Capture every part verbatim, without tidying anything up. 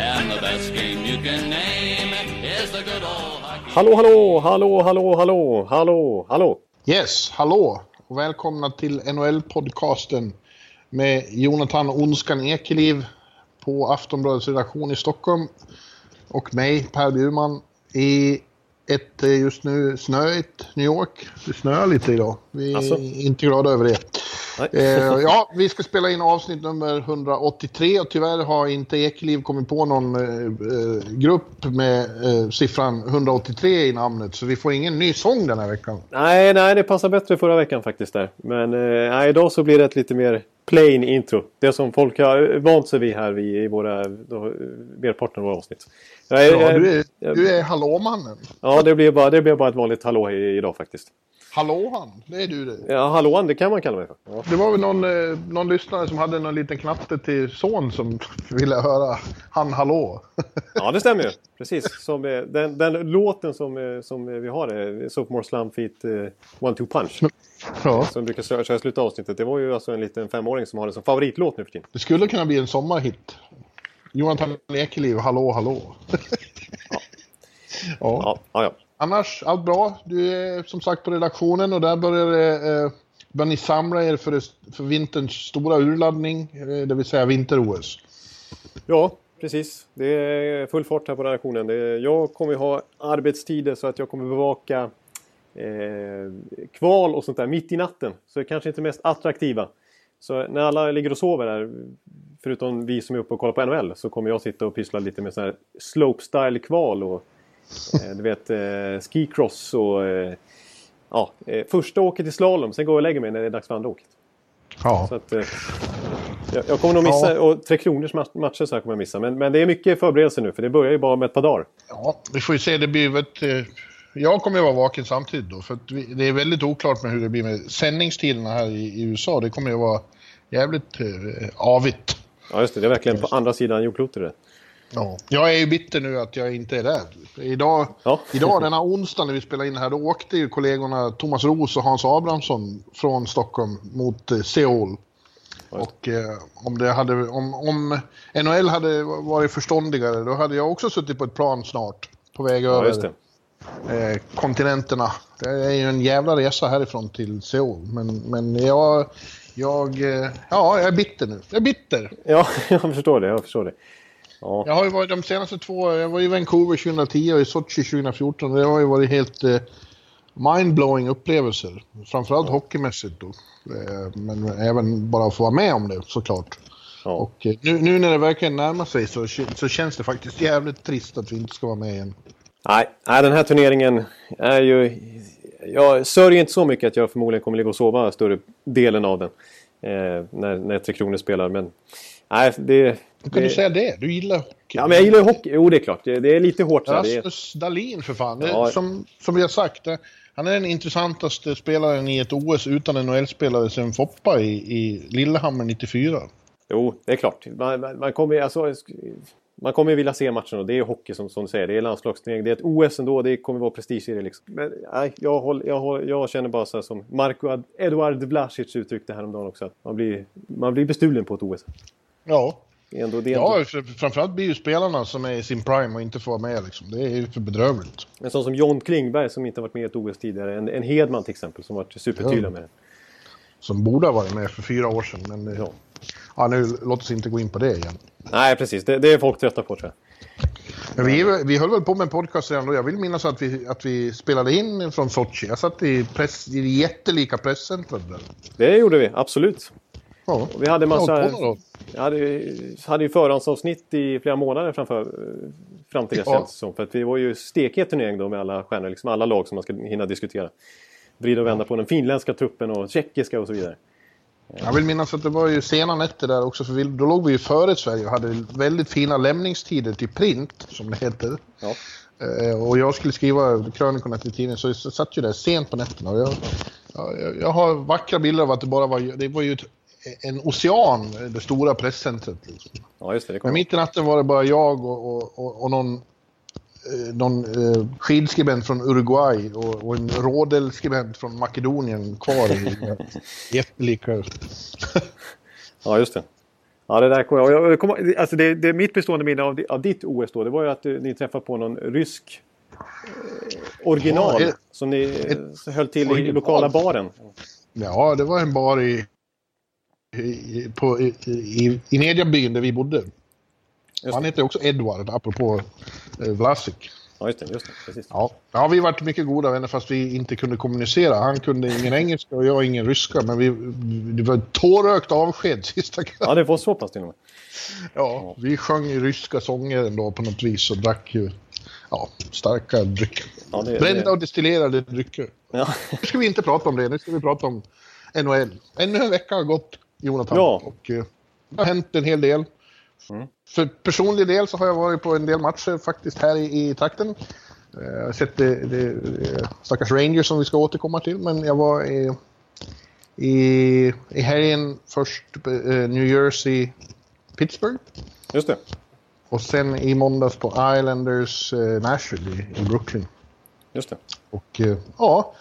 And the best game you can name is the good old hockey. Hallå, hallå, hallå, hallå, hallå, hallå, hallå. Yes, hallå och välkomna till N H L-podcasten med Jonathan Önskan Ekeliv på Aftonbladets redaktion i Stockholm och mig, Per Bjurman, i ett just nu snöigt New York. Det snöar lite idag, vi är alltså inte glada över det. Eh, ja, vi ska spela in avsnitt nummer ett åttiotre och tyvärr har inte Ekeliv kommit på någon eh, grupp med eh, siffran ett åttiotre i namnet, så vi får ingen ny sång den här veckan. Nej, nej, det passar bättre förra veckan faktiskt där. Men eh, idag så blir det ett lite mer plain intro. Det som folk har vant sig vid här vi, i våra, då, merparten av våra avsnitt. Jag är, ja, du är, jag, du är hallåmannen. Ja, det blir bara, det blir bara ett vanligt hallå idag faktiskt. Hallåhan, det är du det. Ja, hallåhan, det kan man kalla mig för. Ja. Det var väl någon, eh, någon lyssnare som hade någon liten knatte till son som ville höra han hallå. Ja, det stämmer ju. Precis. Som, eh, den, den låten som, eh, som eh, vi har, eh, Sophomore Slam feat eh, One-Two Punch. Ja. Som brukar köra, köra sluta avsnittet. Det var ju alltså en liten femåring som har det som favoritlåt nu för tiden. Det skulle kunna bli en sommarhit. Jonathan Ekeliv, hallå, hallå. Ja. Ja, ja, ja, ja. Annars, allt bra. Du är som sagt på redaktionen och där börjar, eh, börjar ni samla er för, för vinterns stora urladdning, eh, det vill säga vinter-O S. Ja, precis. Det är full fart här på redaktionen. Det är, jag kommer ha arbetstider så att jag kommer bevaka eh, kval och sånt där mitt i natten. Så det är kanske inte mest attraktiva. Så när alla ligger och sover där, förutom vi som är uppe och kollar på N H L, så kommer jag sitta och pyssla lite med sån här slopestyle-kval och du vet, eh, skicross och eh, ja, eh, första åket i slalom, sen går jag och lägger mig när det är dags för andra åket. Ja. Så att, eh, jag, jag kommer nog missa, ja. Och Tre Kronors matcher så här kommer jag missa, men, men det är mycket förberedelser nu, för det börjar ju bara med ett par dagar. Ja, vi får ju se, det blir ett, eh, jag kommer ju vara vaken samtidigt då, för att vi, det är väldigt oklart med hur det blir med sändningstiderna här i, i U S A, det kommer ju vara jävligt eh, avigt. Ja just det, det är verkligen på andra sidan jordklotet det. Ja, jag är ju bitter nu att jag inte är där. Idag, ja. idag den här onsdagen när vi spelar in här, då åkte ju kollegorna Thomas Roos och Hans Abrahamsson från Stockholm mot eh, Seoul. Ja. Och eh, om, det hade, om, om N H L hade varit förståndigare, då hade jag också suttit på ett plan snart på väg ja, över eh, kontinenterna. Det är ju en jävla resa härifrån till Seoul. Men, men jag, jag, eh, ja, jag är bitter nu. Jag är bitter. Ja, jag förstår det, jag förstår det. Ja. Jag har ju varit de senaste två, jag var i Vancouver tjugohundratio och i Sochi tjugohundrafjorton. Det har ju varit helt eh, mindblowing upplevelser, framförallt ja. hockeymässigt då. Eh, men även bara att få vara med om det såklart. Ja. Och eh, nu, nu när det verkligen närmar sig så, så känns det faktiskt jävligt trist att vi inte ska vara med igen. Nej, nej, den här turneringen är ju, jag sörjer inte så mycket att jag förmodligen kommer ligga och sova större delen av den eh, när, när Tre Kronor spelar, men nej, det... Hur kan det... du säga det? Du gillar hockey. Ja, men jag gillar hockey. Jo, det är klart. Det, det är lite hårt. Rasmus det... Dahlin, för fan. Ja. Det, som, som vi har sagt, det, han är den intressantaste spelaren i ett O S utan en N H L-spelare sedan Foppa i, i Lillehammer nittiofyra. Jo, det är klart. Man, man, man kommer ju alltså, vilja se matchen och det är hockey som, som du säger. Det är landslagsträning. Det är ett O S ändå. Det kommer vara prestige i det liksom. Men nej, jag, håll, jag, håll, jag känner bara så här som Marko Eduard Vlasic uttryckte häromdagen också. Att man blir, man blir bestulen på ett O S. Ja, Ändå, ändå... Ja, framförallt blir ju spelarna som är i sin prime och inte får med liksom. Det är ju för bedrövligt. En sån som John Klingberg som inte har varit med i ett O S tidigare. En, en Hedman till exempel som varit supertydlig ja. med det. Som borde ha varit med för fyra år sedan. Men ja. Ja, nu låt oss inte gå in på det igen. Nej precis, det, det är folk trötta på tror jag. Vi, vi höll väl på med en podcast redan då. Jag vill minnas att vi, att vi spelade in från Sochi. Jag satt i, press, i jättelika presscentret där. Det gjorde vi, absolut. Ja, vi hade massa, jag hade, hade ju förhandsavsnitt i flera månader framför, fram till det ja. sättet. För att vi var ju stekhet turnering då med alla stjärnor, liksom alla lag som man ska hinna diskutera. Vrida och vända på den finländska truppen och tjeckiska och så vidare. Jag vill minnas att det var ju sena nätter där också, för vi, då låg vi ju före Sverige och hade väldigt fina lämningstider till print, som det heter. Ja. Eh, och jag skulle skriva krönikorna till tidningen, så jag satt ju där sent på nätterna. Och jag, jag, jag har vackra bilder av att det bara var, det var ju ett, en ocean, det stora presscentret. Liksom. Ja, just det, det kom. Men mitt i natten var det bara jag och, och, och någon... någon eh, skidskribent från Uruguay och, och en rådelskribent från Makedonien kvar i jättelika. Ja, just det. Ja, det där kom jag. jag kom, alltså det, det är mitt bestående minne av, av ditt O S då. Det var ju att du, ni träffade på någon rysk eh, original, ja, ett, som ni ett, höll till i lokala baren. Ja, det var en bar i i, på, i, i, i Nedjabyn där vi bodde. Han heter också Edward, apropå eh, Vlasic. Ja, just det, just det, precis. Ja, ja, vi varit mycket goda vänner fast vi inte kunde kommunicera. Han kunde ingen engelska och jag ingen ryska, men vi, det var tårökt avsked sista kvällen. Ja, det var så pass till och med. Ja, vi sjöng ju ryska sånger ändå på något vis och drack ju ja, starka drycker. Ja, det, brända det. Och destillerade drycker. Ja. Nu ska vi inte prata om det, nu ska vi prata om N H L. Ännu en vecka har gått, Jonathan. Ja. Och eh, det har hänt en hel del. Mm. För personlig del så har jag varit på en del matcher faktiskt här i, i trakten. Jag har sett det, det, det stackars Rangers som vi ska återkomma till. Men jag var i, i, i helgen först New Jersey, Pittsburgh. Just det. Och sen i måndags på Islanders Nashville i, i Brooklyn. Just det. Och ja,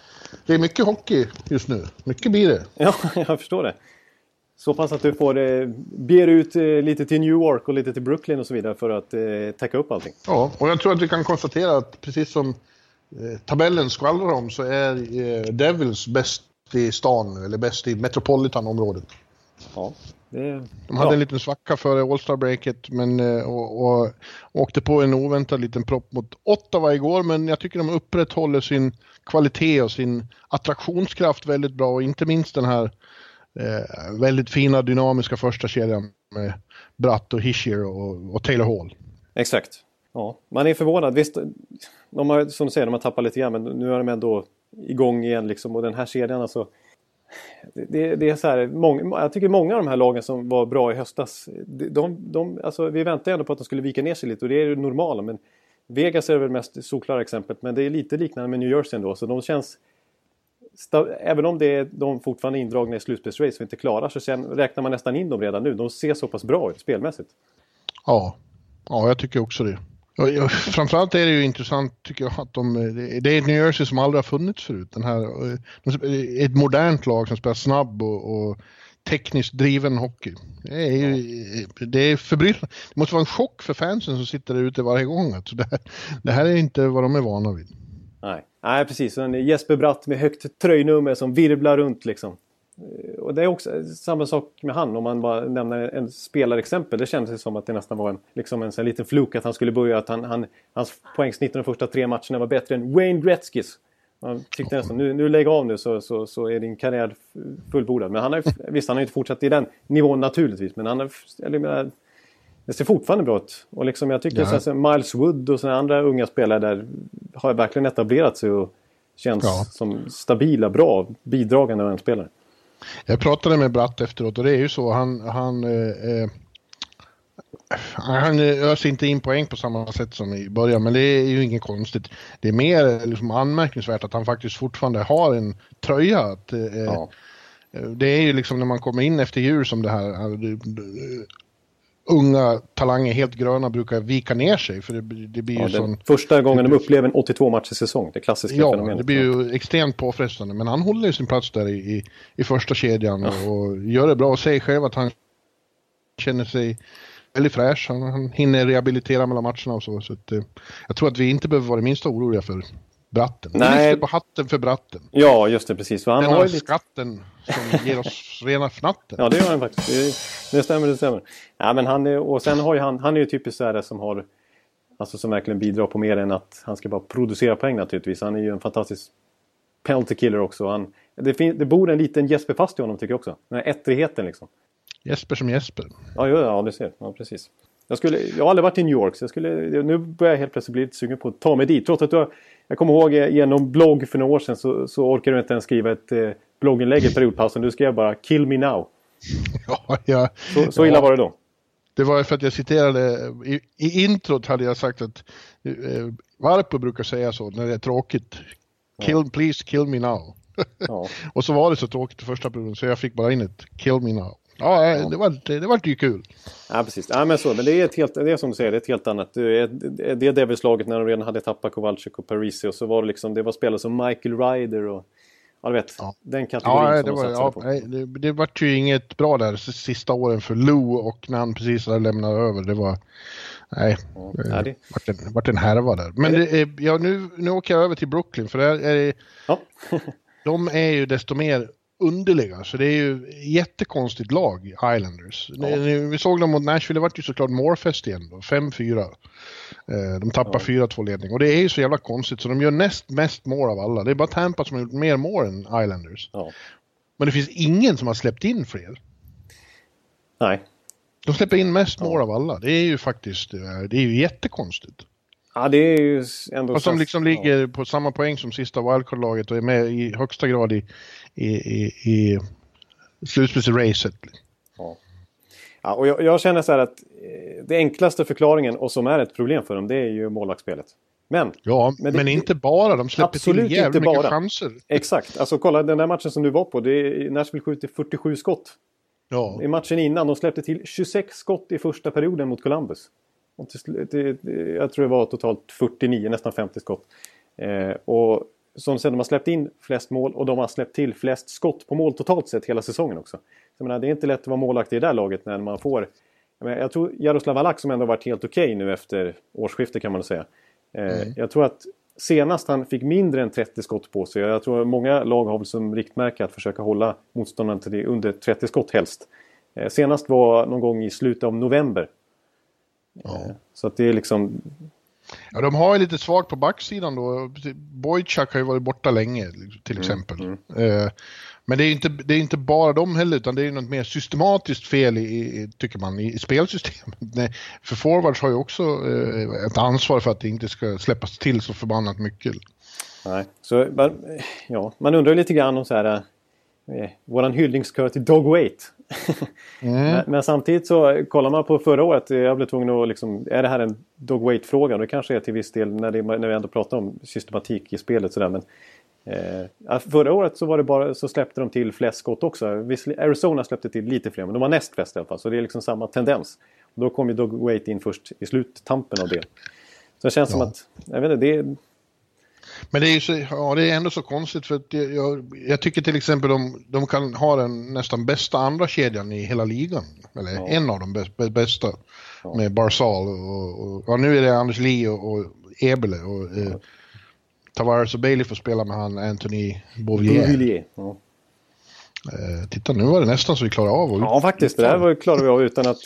det är mycket hockey just nu. Mycket blir det. Ja, jag förstår det. Så pass att du får eh, ber ut eh, lite till New York och lite till Brooklyn och så vidare för att eh, täcka upp allting. Ja, och jag tror att vi kan konstatera att precis som eh, tabellen skvallrar om så är eh, Devils bäst i stan, eller bäst i Metropolitan-området. Ja, det, de hade ja. en liten svacka före All-Star-breaket men, eh, och, och åkte på en oväntad liten propp mot Ottawa igår, men jag tycker de upprätthåller sin kvalitet och sin attraktionskraft väldigt bra, och inte minst den här Eh, väldigt fina dynamiska första kedjan med Bratt och Hischier och, och Taylor Hall. Exakt. Ja, man är förvånad. Visst, de har, som du säger, de har tappat lite grann, men nu är de ändå igång igen liksom, och den här kedjan alltså, det, det är så här, många, jag tycker många av de här lagen som var bra i höstas, de, de, alltså, vi väntade ändå på att de skulle vika ner sig lite, och det är ju normala, men Vegas är väl mest solklara exemplet, men det är lite liknande med New Jersey ändå, så de känns Stav, även om det är de fortfarande indragna i slutspelsrace och inte klarar, så sen räknar man nästan in dem redan nu. De ser så pass bra ut spelmässigt. Ja, ja, jag tycker också det. Jag, jag, framförallt är det ju intressant tycker jag att de, det, det är ett New Jersey som aldrig har funnits förut. Den här, de, ett modernt lag som spelar snabb och, och tekniskt driven hockey. Det är ju, ja. det är förbryllande. Det måste vara en chock för fansen som sitter där ute varje gång. Alltså det, här, det här är inte vad de är vana vid. Nej. Nej, precis. Jesper Bratt med högt tröjnummer som virvlar runt liksom. Och det är också samma sak med han, om man bara nämner en spelarexempel. Det kändes som att det nästan var en, liksom en, en liten fluk att han skulle börja, att han, han, hans poängsnitt i de första tre matcherna var bättre än Wayne Gretzkys. Man tyckte nästan, nu, nu lägger av nu så, så, så är din karriär fullbordad. Men han har, visst, han har ju inte fortsatt i den nivån naturligtvis, men han har, eller, men, det ser fortfarande bra ut. Och liksom jag tycker ja. så Miles Wood och sådana andra unga spelare där har verkligen etablerat sig och känns ja. som stabila, bra bidragande av en spelare. Jag pratade med Bratt efteråt och det är ju så. Han, han, eh, han öser inte in poäng på samma sätt som i början, men det är ju inget konstigt. Det är mer liksom anmärkningsvärt att han faktiskt fortfarande har en tröja att... Eh, ja. Det är ju liksom när man kommer in efter jul som det här... Det, det, unga talanger, helt gröna, brukar vika ner sig. För det, det blir ja, ju det sån... Första gången det, de upplever en åttiotvå-matchsäsong, det klassiska ja, fenomenet. Det blir ju extremt påfrestande, men han håller ju sin plats där i, i, i första kedjan ja. och gör det bra och säger själv att han känner sig väldigt fräsch. Han, han hinner rehabilitera mellan matcherna och så. så att, jag tror att vi inte behöver vara det minsta oroliga för Bratten. Nej. Lyfter på hatten för Bratten. Ja, just det, precis. Han den har lite... skatten som ger oss rena fnatten. Ja, det gör han faktiskt. Det stämmer, det stämmer. Ja, men han är, och sen har ju han, han är ju typiskt så här som har, alltså som verkligen bidrar på mer än att han ska bara producera poäng naturligtvis. Han är ju en fantastisk penalty killer också. Han, det, fin, det bor en liten Jesper fast i honom tycker jag också. Den här ettrigheten liksom. Jesper som Jesper. Ja, ja, ja, det ser. Ja, precis. Jag, skulle, jag har aldrig varit i New York, så jag skulle, nu börjar jag helt plötsligt bli lite sugen på att ta mig dit. Trots att jag, jag kommer ihåg genom blogg för några år sedan så, så orkade du inte ens skriva ett eh, blogginlägg i periodpausen. Du skrev bara, kill me now. Ja, ja. Så, så illa ja. Var det då? Det var för att jag citerade, i, i introt hade jag sagt att eh, Varpo brukar säga så när det är tråkigt. Kill, ja. Please kill me now. Ja. Och så var det så tråkigt i första perioden så jag fick bara in ett kill me now. Ja, ja. Det, var, det var inte kul. Ja, precis. Ja, men, så, men det är ett helt, det är som du säger, det är ett helt annat. Det är det, det beslaget när de redan hade tappat Kovalchuk och Parisi och så var det liksom, det var spelare som Michael Ryder och ja, du vet, ja. Den kategorin ja, som det var, ja, på. Nej, det, det var ju inget bra där sista åren för Lou och när han precis hade lämnat över. Det var, nej, ja, det var, det en, var en härva där. Men det... Det, ja, nu, nu åker jag över till Brooklyn för där är det, ja. De är ju desto mer underliga. Så det är ju jättekonstigt lag, Islanders. Ja. Vi såg dem mot Nashville, det var ju såklart Morfest igen då, fem fyra. De tappar ja. fyra två ledning. Och det är ju så jävla konstigt, så de gör näst mest mål av alla. Det är bara Tampa som har gjort mer mål än Islanders. Ja. Men det finns ingen som har släppt in fler. Nej. De släpper in mest ja. Mål av alla. Det är ju faktiskt, det är ju jättekonstigt. Ja, det är ju ändå... Fast de liksom ligger ja. På samma poäng som sista wildcard-laget och är med i högsta grad i, i, i, i slutspelsracet. Ja. Ja, och jag, jag känner så här att det enklaste förklaringen och som är ett problem för dem, det är ju målvaktsspelet. Men, ja, men, det, men inte bara. De släpper till jävligt mycket chanser. Exakt. Alltså kolla, den där matchen som du var på, det är Nashville skjuter fyrtiosju skott. Ja. I matchen innan, de släppte till tjugosex skott i första perioden mot Columbus. Och till, till, till, jag tror det var totalt fyrtionio, nästan femtio skott. Eh, och som sen de har släppt in flest mål och de har släppt till flest skott på mål totalt sett hela säsongen också. Jag menar, det är inte lätt att vara målaktig i det där laget när man får... Jag, menar, jag tror Jaroslav Alak som ändå har varit helt okej okay nu efter årsskiftet kan man säga. Eh, mm. Jag tror att senast han fick mindre än trettio skott på sig. Jag tror många lag har väl som riktmärke att försöka hålla motståndaren till det under trettio skott helst. Eh, senast var någon gång i slutet av november. Ja. Så att det är liksom... Ja, de har ju lite svagt på backsidan då. Boychuk har ju varit borta länge till exempel. Mm, mm. Men det är ju inte, det är inte bara de heller, utan det är ju något mer systematiskt fel i, tycker man, i spelsystemet. Nej, för forwards har ju också ett ansvar för att det inte ska släppas till så förbannat mycket. Nej, så ja, man undrar lite grann om så här... Våran hyllningskör till Dog Weight. mm. men, men samtidigt så kollar man på förra året. Jag blev tvungen att liksom, är det här en Dog Weight-fråga? Det kanske är till viss del när, det, när vi ändå pratar om systematik i spelet sådär. Men, eh, förra året så, var det bara, så släppte de till flest skott också. Arizona släppte till lite fler, men de var näst flest i alla fall. Så det är liksom samma tendens. Och då kom ju Dog Weight in först i sluttampen av det. Så det känns ja. Som att, jag vet inte, det är... Men det är ju så, ja, det är ändå så konstigt för att jag, jag tycker till exempel de, de kan ha den nästan bästa andra kedjan i hela ligan. Eller ja. En av de bästa, bästa ja. Med Barzal och, och ja, nu är det Anders Lee och, och Ebele och ja. eh, Tavares och Bailey får spela med han Anthony Beauvillier. Ja. Eh, titta, nu var det nästan så vi klarade av. Och, ja, faktiskt. Det här var, klarade vi av utan att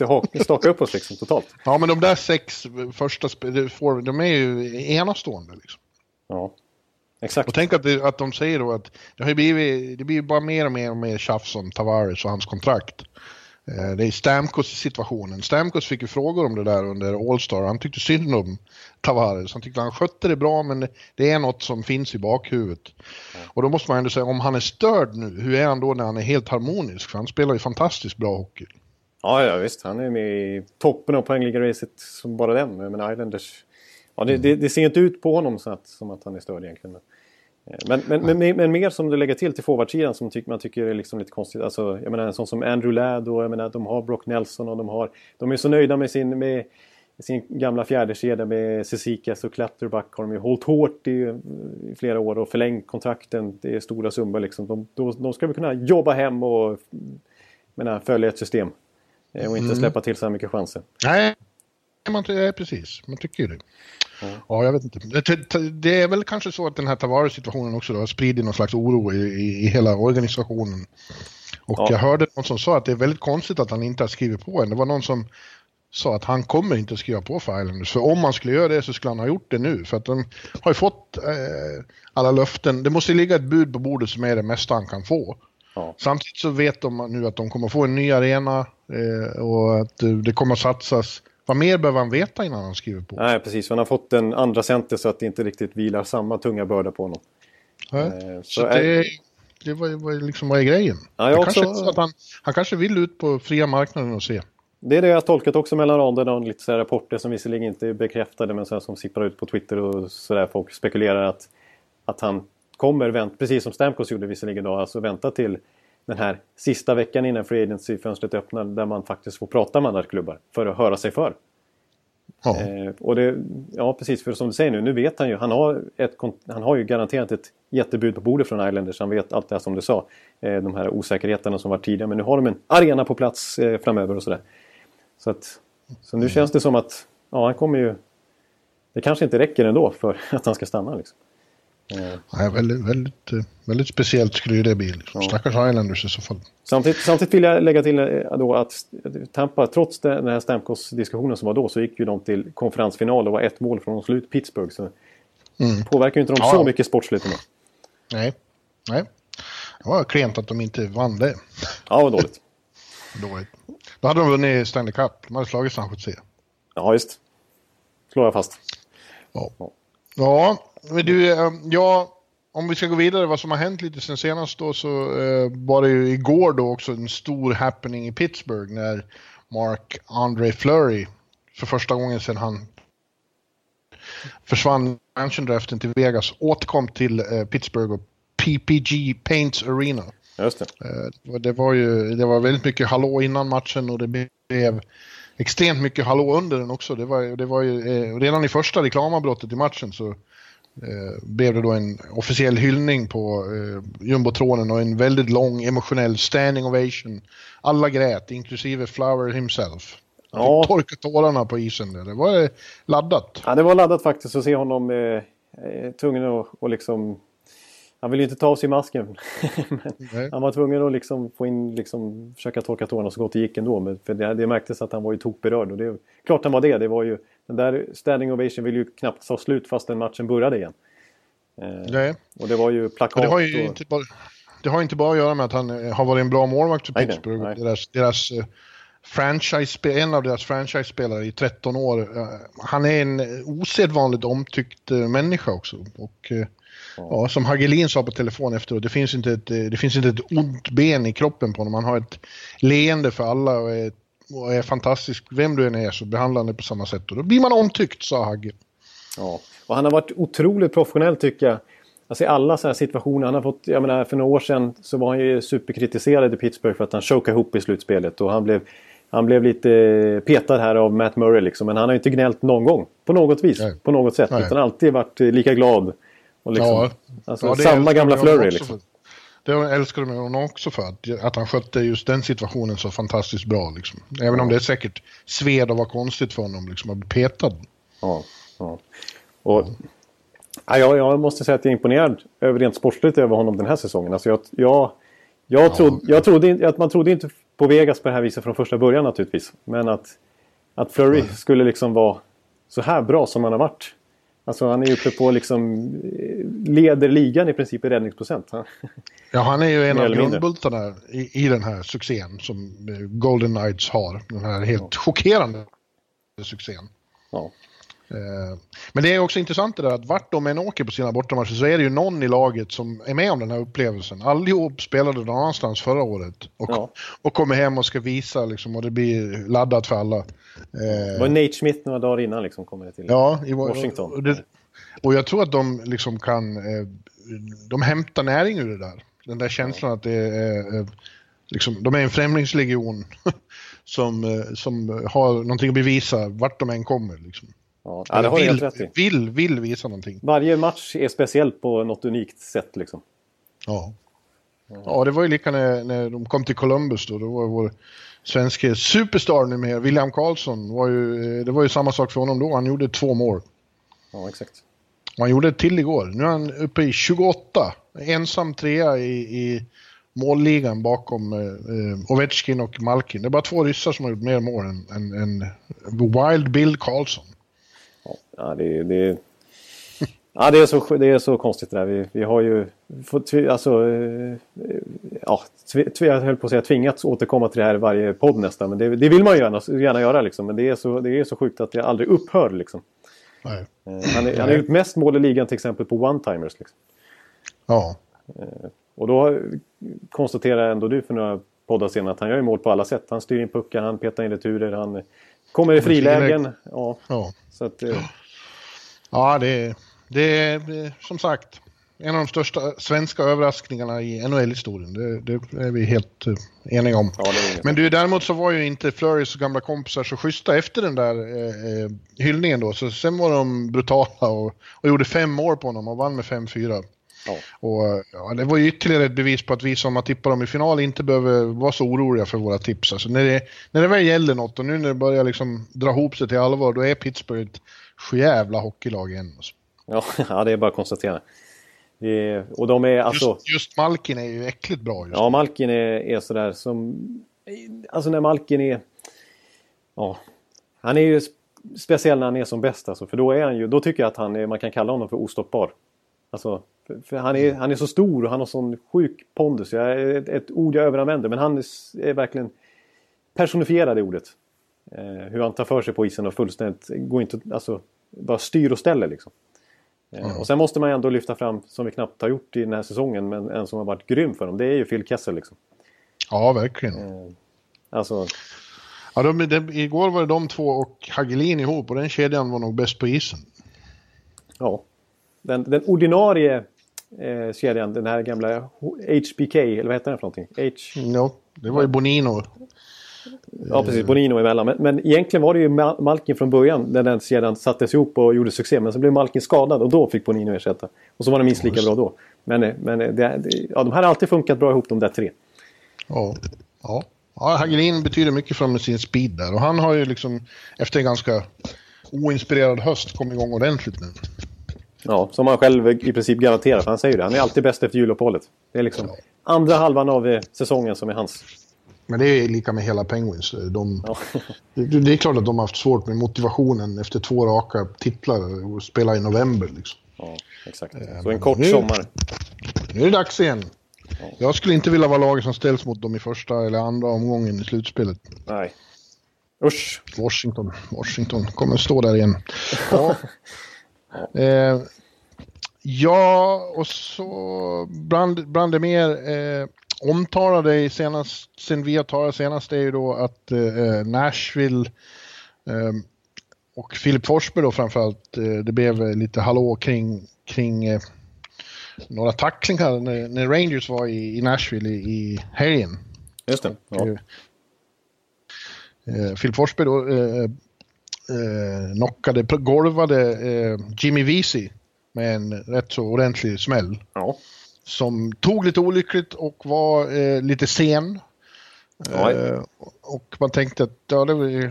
staka upp oss liksom, totalt. Ja, men de där sex första spelarna, de är ju enastående liksom. Ja, exakt. Och tänk att, det, att de säger då att det, har blivit, det blir bara mer och mer och mer tjafs om Tavares och hans kontrakt. Eh, det är Stamkos situationen. Stamkos fick ju frågor om det där under All-Star. Han tyckte synd om Tavares. Han tyckte han skötte det bra, men det, det är något som finns i bakhuvudet. Ja. Och då måste man ändå säga, om han är störd nu, hur är han då när han är helt harmonisk? För han spelar ju fantastiskt bra hockey. Ja, ja visst. Han är med i toppen av poängligaracet som bara den. Men Islanders... Ja, det, det, det ser inte ut på honom så att, som att han är störd egentligen. Men, men, men, men, men mer som du lägger till till forwardsidan som tycker, man tycker är liksom lite konstigt. Alltså, jag menar en sån som Andrew Ladd och jag menar, de har Brock Nelson och de har... De är så nöjda med sin, med, sin gamla fjärdekedja med Cecikas och Clutterback. Har de ju hållit hårt i, i flera år och förlängt kontrakten. Det är stora summor liksom. De, de, de ska väl kunna jobba hem och menar, följa ett system. Och inte släppa till så här mycket chanser. Nej. Man tycker, precis, man tycker ju det. Mm. Ja, jag vet inte. Det är väl kanske så att den här Tavares-situationen också då sprider någon slags oro i, i hela organisationen. Och ja. Jag hörde någon som sa att det är väldigt konstigt att han inte har skrivit på än. Det var någon som sa att han kommer inte att skriva på för Islanders. För om han skulle göra det så skulle han ha gjort det nu. För att de har ju fått eh, alla löften. Det måste ligga ett bud på bordet som är det mesta han kan få. Ja. Samtidigt så vet de nu att de kommer få en ny arena eh, och att eh, det kommer satsas. Vad mer behöver han veta innan han skriver på? Nej, precis. Han har fått en andra center så att det inte riktigt vilar samma tunga börda på honom. Nej, så, så det är, det var, var liksom vad är grejen. Ja, jag också... kanske att han, han kanske vill ut på fria marknaden och se. Det är det jag har tolkat också mellan raderna och lite så här rapporter som visserligen inte är bekräftade men så här som sipprar ut på Twitter och sådär. Folk spekulerar att, att han kommer vänt, precis som Stamkos gjorde visserligen då, alltså vänta till den här sista veckan innan free agency-fönstret öppnar där man faktiskt får prata med andra klubbar för att höra sig för. Ja. Eh, och det, ja precis, för som du säger nu, nu vet han ju, han har, ett, han har ju garanterat ett jättebud på bordet från Islanders, han vet allt det här som du sa, eh, de här osäkerheterna som var tidigare, men nu har de en arena på plats eh, framöver och sådär. Så, att, så nu känns det som att ja, han kommer ju, det kanske inte räcker ändå för att han ska stanna liksom. Ja, väldigt, väldigt, väldigt speciellt skulle ju det bli liksom. Ja. Stackars Islanders i så fall. Samtidigt, samtidigt vill jag lägga till då att Tampa, trots den här Stamkos-diskussionen som var då, så gick ju de till konferensfinal och var ett mål från slut Pittsburgh, så mm. påverkar ju inte de ja. så mycket sportsligt nu. Nej, nej. Det var klent att de inte vann det. Ja, vad dåligt. dåligt. Då hade de vunnit Stanley Cup, de hade slagit San Jose. Ja, just. Slår jag fast. Ja. Ja. Ja, men du, ja, om vi ska gå vidare vad som har hänt lite sen senast då, så eh, var det ju igår då också en stor happening i Pittsburgh när Marc-Andre Fleury för första gången sedan han försvann expansion-draften till Vegas återkom till eh, Pittsburgh och P P G Paints Arena. Just det. Eh, det var ju det var väldigt mycket hallå innan matchen och det blev extremt mycket hallå under den också. Det var, det var ju, eh, redan i första reklamavbrottet i matchen så eh, blev det då en officiell hyllning på eh, jumbotronen och en väldigt lång emotionell standing ovation. Alla grät, inklusive Flower himself. Han ja. fick torka tårarna på isen där. Det var eh, laddat. Ja, det var laddat faktiskt att se honom eh, tvungen och, och liksom... Han ville ju inte ta av sig masken. Men han var tvungen att liksom få in, liksom, försöka torka tårna och så gott det gick ändå. Men för det, det märktes att han var ju tokberörd. Och det, klart han var det. Det var ju, den där standing ovation ville ju knappt ta slut fast den matchen började igen. Eh, och det var ju plakat. Det har ju och... inte, bara, det har inte bara att göra med att han har varit en bra målvakt för Pittsburgh. Nej, nej. Deras, deras uh, franchise, en av deras franchise-spelare i tretton år. Uh, han är en osedvanligt omtyckt uh, människa också. Och... Uh, Ja, som Hagelin sa på telefon efteråt, det finns inte ett, det finns inte ett ont ben i kroppen på honom. Han har ett leende för alla och är, och är fantastisk. Vem du än är så behandlar han det på samma sätt. Och då blir man omtyckt, sa Hagelin. Ja, och han har varit otroligt professionell tycker jag. Alltså i alla så här situationer. Han har fått, jag menar, för några år sedan så var han ju superkritiserad i Pittsburgh för att han chokade ihop i slutspelet. Och han blev, han blev lite petad här av Matt Murray liksom. Men han har ju inte gnällt någon gång, på något vis, Nej. på något sätt. Nej. Utan alltid varit lika glad. Och liksom, ja, alltså ja, samma gamla Flurry liksom. Det älskar de honom också för att, att han skötte just den situationen så fantastiskt bra liksom. Även ja. om det är säkert sved och var konstigt för honom liksom, att bli petad. Ja, ja. Och, ja. Ja, jag måste säga att jag är imponerad över rent sportsligt över honom den här säsongen. Alltså jag, jag, jag, ja. trodde, jag trodde att man trodde inte på Vegas på det här viset från första början naturligtvis. Men att, att Flurry ja. skulle liksom vara så här bra som han har varit. Alltså han är ju uppe på liksom leder ligan i princip i räddningsprocent. Ja, han är ju en av grundbultarna i, i den här succén som Golden Knights har. Den här helt ja. chockerande succén. Ja. Eh, men det är också intressant det där att vart de än åker på sina bortamatcher så är det ju någon i laget som är med om den här upplevelsen. Allihop spelade någon annanstans förra året och, ja. och kommer hem och ska visa liksom, och det blir laddat för alla. Det var Nate Smith några dagar innan liksom, kommer det till ja, i Washington. Och, det, och jag tror att de liksom kan de hämtar näring ur det där. Den där känslan att det är, liksom, de är en främlingslegion som, som har någonting att bevisa vart de än kommer liksom. Ja, det har vill, rätt i. vill, vill visa någonting. Varje match är speciell på något unikt sätt liksom. Ja. Ja, det var ju lika när, när de kom till Columbus då, då var vår svenska superstar numera, William Karlsson var ju, det var ju samma sak för honom då, han gjorde två mål. Ja, exakt. Och han gjorde ett till igår. Nu är han uppe i tjugoåtta, ensam trea i, i målligan bakom eh, Ovechkin och Malkin. Det är bara två ryssar som har gjort mer mål än, än, än Wild Bill Karlsson. Ja, det, det, ja, det, är så, det är så konstigt det där. Vi, vi har ju fått, alltså, ja, tv, jag höll på att säga tvingats återkomma till det här varje podd nästan. Men det, det vill man ju gärna, gärna göra liksom. Men det är, så, det är så sjukt att jag aldrig upphör liksom. Nej. Han har gjort mest mål i ligan till exempel på one-timers liksom. Ja. Och då konstaterar ändå du för några poddar sen att han gör mål på alla sätt. Han styr in puckar, han petar in returer, han kommer i frilägen. Ja, ja. Så att, ja. Ja, det, det är som sagt en av de största svenska överraskningarna i N H L-historien. Det, det är vi helt eniga om. Ja, men du, däremot så var ju inte Flurys och gamla kompisar så schyssta efter den där eh, hyllningen då. Så sen var de brutala och, och gjorde fem år på honom och vann med fem fyra. Ja. Och ja, det var ju ytterligare ett bevis på att vi som har tippat dem i final inte behöver vara så oroliga för våra tips. Alltså när, det, när det väl gäller något, och nu när det börjar liksom dra ihop sig till allvar, då är Pittsburgh ett sjävla hockeylag igen. Ja, ja, det är bara att konstatera. Det, och de är alltså, just, just Malkin är ju äckligt bra just. Ja, Malkin är, är sådär som, alltså när Malkin är, ja, han är ju speciell när han är som bäst alltså, för då är han ju, då tycker jag att han är, man kan kalla honom för ostoppbar. Alltså, för, för han, är, han är så stor och han har sån sjuk pondus. Jag, ett, ett ord jag överanvänder, men han är, är verkligen personifierad i ordet. Eh, hur han tar för sig på isen och fullständigt går inte, alltså, bara styr och ställer liksom. Eh, mm. Och sen måste man ändå lyfta fram, som vi knappt har gjort i den här säsongen, men en som har varit grym för dem, det är ju Phil Kessel liksom. Ja, verkligen. Eh, alltså... Ja, de, de, igår var det de två och Hagelin ihop, och den kedjan var nog bäst på isen. Ja. Den, den ordinarie eh, kedjan, den här gamla H B K, eller vad heter den för någonting? H... No, det var ju Bonino. Ja, precis, Bonino emellan. Men, men egentligen var det ju Malkin från början, när den kedjan sattes ihop och gjorde succé. Men så blev Malkin skadad och då fick Bonino ersätta. Och så var de minst lika bra då. Men, men det, det, ja, de här har alltid funkat bra ihop, de där tre. Ja, ja. Ja, Hagelin betyder mycket för med sin speed där. Och han har ju liksom, efter en ganska oinspirerad höst, kommit igång ordentligt nu. Ja, som han själv i princip garanterar, för han säger det. Han är alltid bäst efter juluppehållet. Det är liksom andra halvan av säsongen som är hans. Men det är lika med hela Penguins. De, ja. Det är klart att de har haft svårt med motivationen efter två raka titlar och spela i november. Liksom. Ja, exakt. Så en kort nu, sommar. Nu är det dags igen. Ja. Jag skulle inte vilja vara laget som ställs mot dem i första eller andra omgången i slutspelet. Nej. Usch. Washington. Washington kommer stå där igen. Ja. Eh, ja, och så bland, bland det mer eh, omtalade senast, sen vi har talat senast, är ju då att eh, Nashville eh, och Philip Forsberg då framförallt, eh, det blev lite hallå kring, kring eh, några tacklingar när, när Rangers var i, i Nashville i, i helgen. Just det, ja. eh, Philip Forsberg då eh, Eh, knockade, golvade eh, Jimmy Vesey med en rätt så ordentlig smäll. Ja. Som tog lite olyckligt och var eh, lite sen. Ja. Eh, och man tänkte att ja, det var,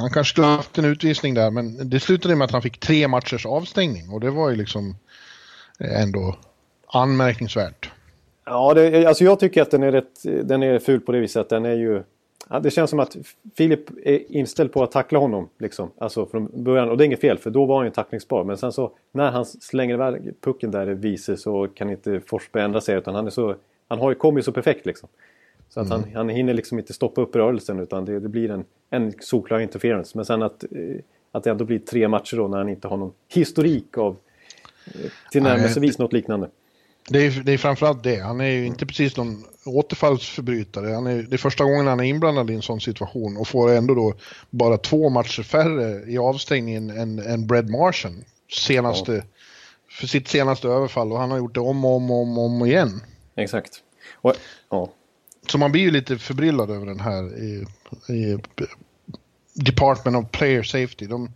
han kanske skulle ha haft en utvisning där, men det slutade med att han fick tre matchers avstängning, och det var ju liksom ändå anmärkningsvärt. Ja, det, alltså jag tycker att den är, rätt, den är ful på det viset att den är ju, ja, det känns som att Filip är inställd på att tackla honom liksom. Alltså från början, och det är inget fel, för då var han ju tacklingsbar, men sen så när han slänger iväg pucken där det visar, så kan inte Forsberg ändra sig, utan han är så, han har ju kommit så perfekt liksom. Så att mm. han, han hinner liksom inte stoppa upp rörelsen, utan det, det blir en, en solklar interference. Men sen att, att det ändå blir tre matcher då när han inte har någon historik av tillnärmelsevis något liknande. Det är, det är framförallt det. Han är ju inte precis någon återfallsförbrytare. Han är, det är första gången han är inblandad i en sån situation och får ändå då bara två matcher färre i avstängningen än, än Brad Marchand senaste, ja. För sitt senaste överfall, och han har gjort det om och om och om, om igen. Exakt. Och, ja. Så man blir ju lite förbrillad över den här i, i Department of Player Safety. De,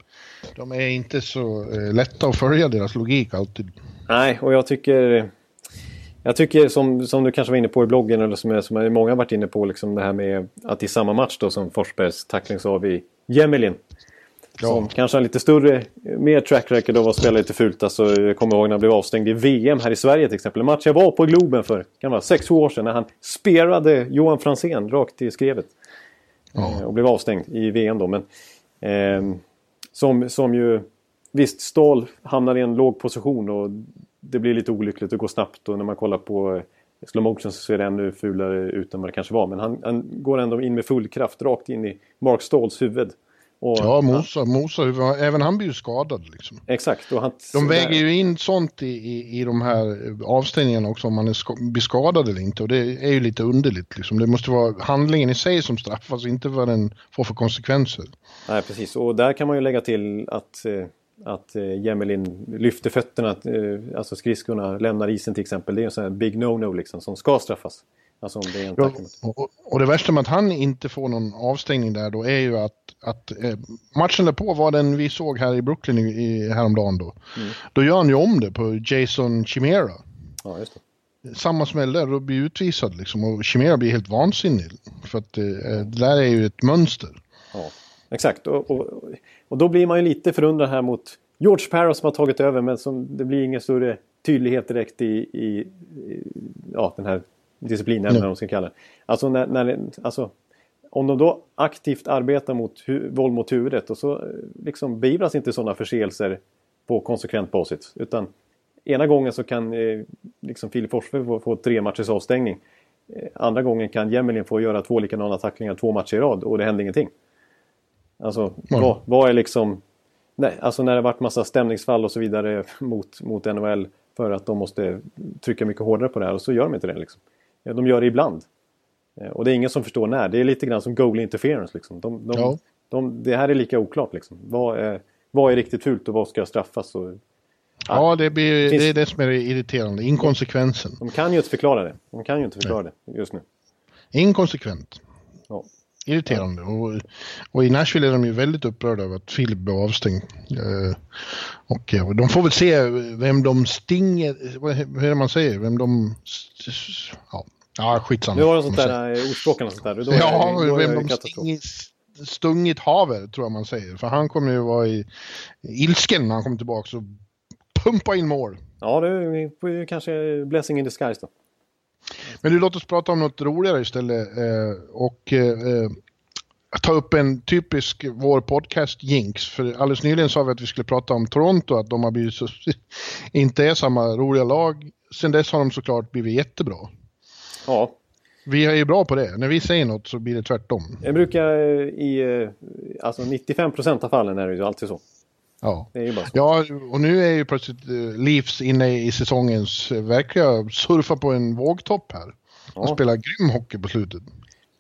de är inte så lätta att följa deras logik alltid. Nej, och jag tycker... Jag tycker som, som du kanske var inne på i bloggen, eller som, jag, som många har varit inne på liksom, det här med att i samma match då som Forsbergs tackling så har vi Jemelin, ja. Som kanske har lite större, mer track record av att spela lite fult. Alltså, jag kommer ihåg när han blev avstängd i V M här i Sverige till exempel. En match jag var på Globen för, kan vara sex år sedan, när han sperade Johan Franzén rakt i skrevet, ja. Och blev avstängd i V M då. Men, eh, som, som ju, visst, Stål hamnar i en låg position och det blir lite olyckligt, att gå snabbt, och när man kollar på slow motion så ser det ännu fulare ut än vad det kanske var. Men han, han går ändå in med full kraft rakt in i Mark Ståhls huvud Och, ja, Mosa, Mosa, även han blir ju skadad liksom. Exakt. Och han, de väger där ju in sånt i, i, i de här avstängningarna också, om man är sk- blir skadad eller inte. Och det är ju lite underligt liksom. Det måste vara handlingen i sig som straffas, inte vad den får för konsekvenser. Nej, precis. Och där kan man ju lägga till att, att Jemelin lyfter fötterna, alltså skridskorna, lämnar isen till exempel. Det är en sån här big no-no liksom, som ska straffas. Alltså om det är en ja, och, och det värsta med att han inte får någon avstängning där då är ju att, att eh, matchen därpå var den vi såg här i Brooklyn i, i, häromdagen då. Mm. Då gör han ju om det på Jason Chimera. Ja, just det. Samma smäll där, då blir utvisad liksom, och Chimera blir helt vansinnig. För att eh, det där är ju ett mönster. Ja, exakt. Och, och, och då blir man ju lite förundrad här mot George Parros som har tagit över, men som, det blir ingen större tydlighet direkt i, i, i ja, den här disciplinen eller vad de ska kalla det. Alltså, när, när, alltså, om de då aktivt arbetar mot hu- våld mot huvudet, och så liksom beivras inte sådana förseelser på konsekvent basis. Utan ena gången så kan eh, liksom Philip Forsberg få, få tre matchers avstängning. Eh, andra gången kan Jemelin få göra två likadana tacklingar två matcher i rad och det händer ingenting. Alltså, mm. vad, vad är liksom... Nej, alltså när det varit massa stämningsfall och så vidare mot, mot N H L för att de måste trycka mycket hårdare på det här, och så gör de inte det liksom. De gör det ibland. Och det är ingen som förstår när. Det är lite grann som goal interference. Liksom. De, de, ja. de, det här är lika oklart. Liksom. Vad, är, vad är riktigt fult och vad ska straffas? Och, ja, det, blir, finns, det är det som är irriterande. Inkonsekvensen. De kan ju inte förklara det. De kan ju inte förklara Nej. det just nu. Inkonsekvent. Ja. Irriterande. Ja. Och, och i Nashville är de ju väldigt upprörda över att Philip blev avstängd. Och de får väl se vem de stinger... Hur är det man säger? Vem de... Ja. Ja, skitsamma. Nu har de sånt där, ordspråken och sånt där. Då är, ja, då är vem de stungit haver, tror jag man säger. För han kommer ju vara i ilsken när han kommer tillbaka och pumpa in mål. Ja, det är ju kanske blessing in disguise då. Men du, låt oss prata om något roligare istället. Och ta upp en typisk vår podcast jinx. För alldeles nyligen sa vi att vi skulle prata om Toronto, att de har blivit så, inte är samma roliga lag. Sen dess har de såklart blivit jättebra. Ja. Vi är ju bra på det. När vi säger något så blir det tvärtom. Jag brukar i alltså nittiofem procent av fallen är det ju alltid så. Ja. Det är ju bara så. Ja, och nu är ju plötsligt Leafs inne i säsongens verkliga surfa på en vågtopp här. Ja. Och spelar grym hockey på slutet.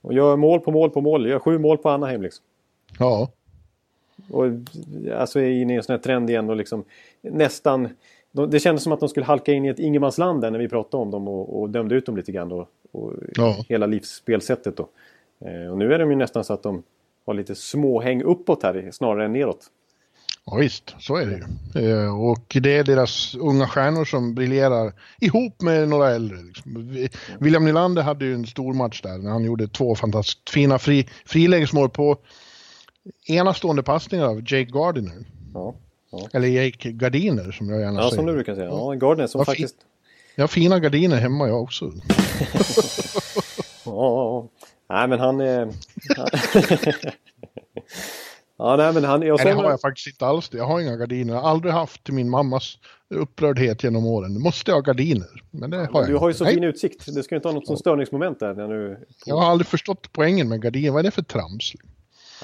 Och gör mål på mål på mål. Gör sju mål på Anaheim liksom. Ja. Och alltså är inne i en sån här trend igen och liksom nästan... Det kändes som att de skulle halka in i ett ingenmansland där när vi pratade om dem och, och dömde ut dem lite grann då, och ja. hela livsspelsättet då. Eh, och nu är de ju nästan så att de har lite småhäng uppåt här snarare än neråt. Ja visst, så är det ju. Eh, och det är deras unga stjärnor som briljerar ihop med några äldre. Liksom. William Nylander hade ju en stor match där när han gjorde två fantastiskt fina fri, frilägesmål på enastående passningar av Jake Gardiner. Ja. Ja. Eller Jake Gardiner som jag gärna ja, säger. Ja, som du brukar säga. Ja, Gardiner som ja, faktiskt... Jag har fina gardiner hemma jag också. ja, nej men han... Eh... ja, nej men han... Jag nej, det har jag faktiskt inte alls det. Jag har inga gardiner. Jag har aldrig haft till min mammas upprördhet genom åren. Nu måste jag ha gardiner. Men det ja, har men jag. Du har ju så fin utsikt. Det ska inte ha något som störningsmoment där. När du... Jag har aldrig förstått poängen med gardiner. Vad är det för trams?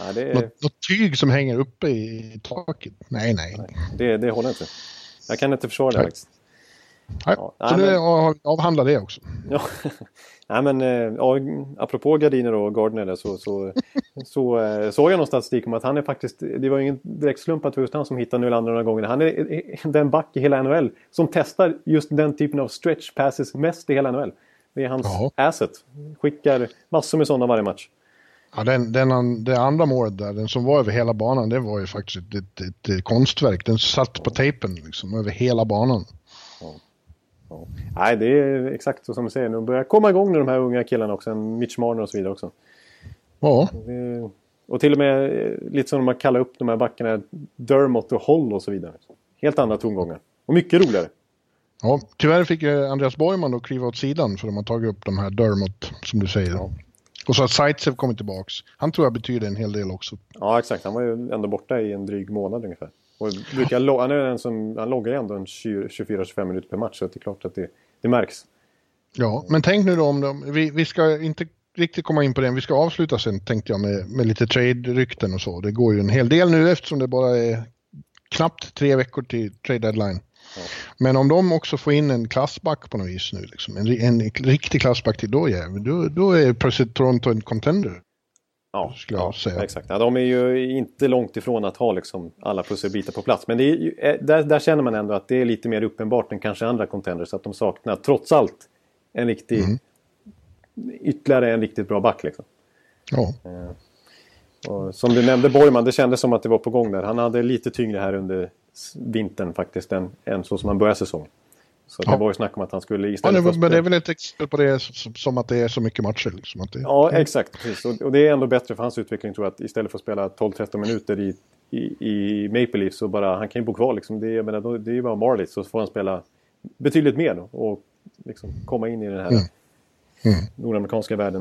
Ja, det är... något, något tyg som hänger uppe i taket. Nej, nej. nej det, det håller inte. Jag kan inte försvara det nej. faktiskt. Nej. Ja, så nej, nu men... jag avhandlar det också. Ja. Nej, men ja, apropå Gardiner och Gardner så, så, så såg jag någon statistik om att han är faktiskt, det var ju ingen direkt slump att det var just han som hittade Nylander några gånger. Han är den back i hela N H L som testar just den typen av stretch passes mest i hela N H L. Det är hans Jaha. asset. Skickar massor med sådana varje match. Ja, den, den, det andra målet där, den som var över hela banan, det var ju faktiskt ett, ett, ett konstverk. Den satt på tejpen liksom, över hela banan. Ja. Ja. Nej, det är exakt så som du säger. Nu börjar komma igång med de här unga killarna också. Mitch Marner och så vidare också. Ja. Det, och till och med lite som man kallar upp de här backarna, Dermott och Holl och så vidare. Helt andra tongångar. Och mycket roligare. Ja, tyvärr fick Andreas Borgman då kliva åt sidan för de har tagit upp de här Dermott, som du säger. Ja. Och så har Zaitsev kommit tillbaka. Han tror jag betyder en hel del också. Ja, exakt. Han var ju ändå borta i en dryg månad ungefär. Och brukar lo- han, är den som, han loggar ju ändå en tjugofyra till tjugofem minuter per match. Så det är klart att det, det märks. Ja, men tänk nu då om de... Vi, vi ska inte riktigt komma in på den. Vi ska avsluta sen, tänkte jag, med, med lite trade-rykten och så. Det går ju en hel del nu eftersom det bara är knappt tre veckor till trade-deadline. Ja. Men om de också får in en klassback på något vis nu, liksom, en, en riktig klassback till då, ja, då, då är plötsligt Toronto en contender. Ja, skulle jag säga. Exakt. Ja, de är ju inte långt ifrån att ha liksom alla pusselbitar på plats. Men det är ju, där, där känner man ändå att det är lite mer uppenbart än kanske andra contenders. Att de saknar trots allt en riktig, mm. ytterligare en riktigt bra back. Liksom. Ja. Och som du nämnde, Borgman, det kändes som att det var på gång där. Han hade lite tyngre här under vintern faktiskt än, än så som han började säsongen. Så det ja. var ju snack om att han skulle istället... Ja, det var, men det är väl ett exempel på det som att det är så mycket matcher. Liksom, att det... Ja, exakt. Precis. Och, och det är ändå bättre för hans utveckling, tror jag, att istället för att spela tolv tretton minuter i, i, i Maple Leafs så bara, han kan ju bo kvar. Liksom. Det, jag menar, det är ju bara Marlies, så får han spela betydligt mer då, och liksom komma in i den här mm. Mm. nordamerikanska världen.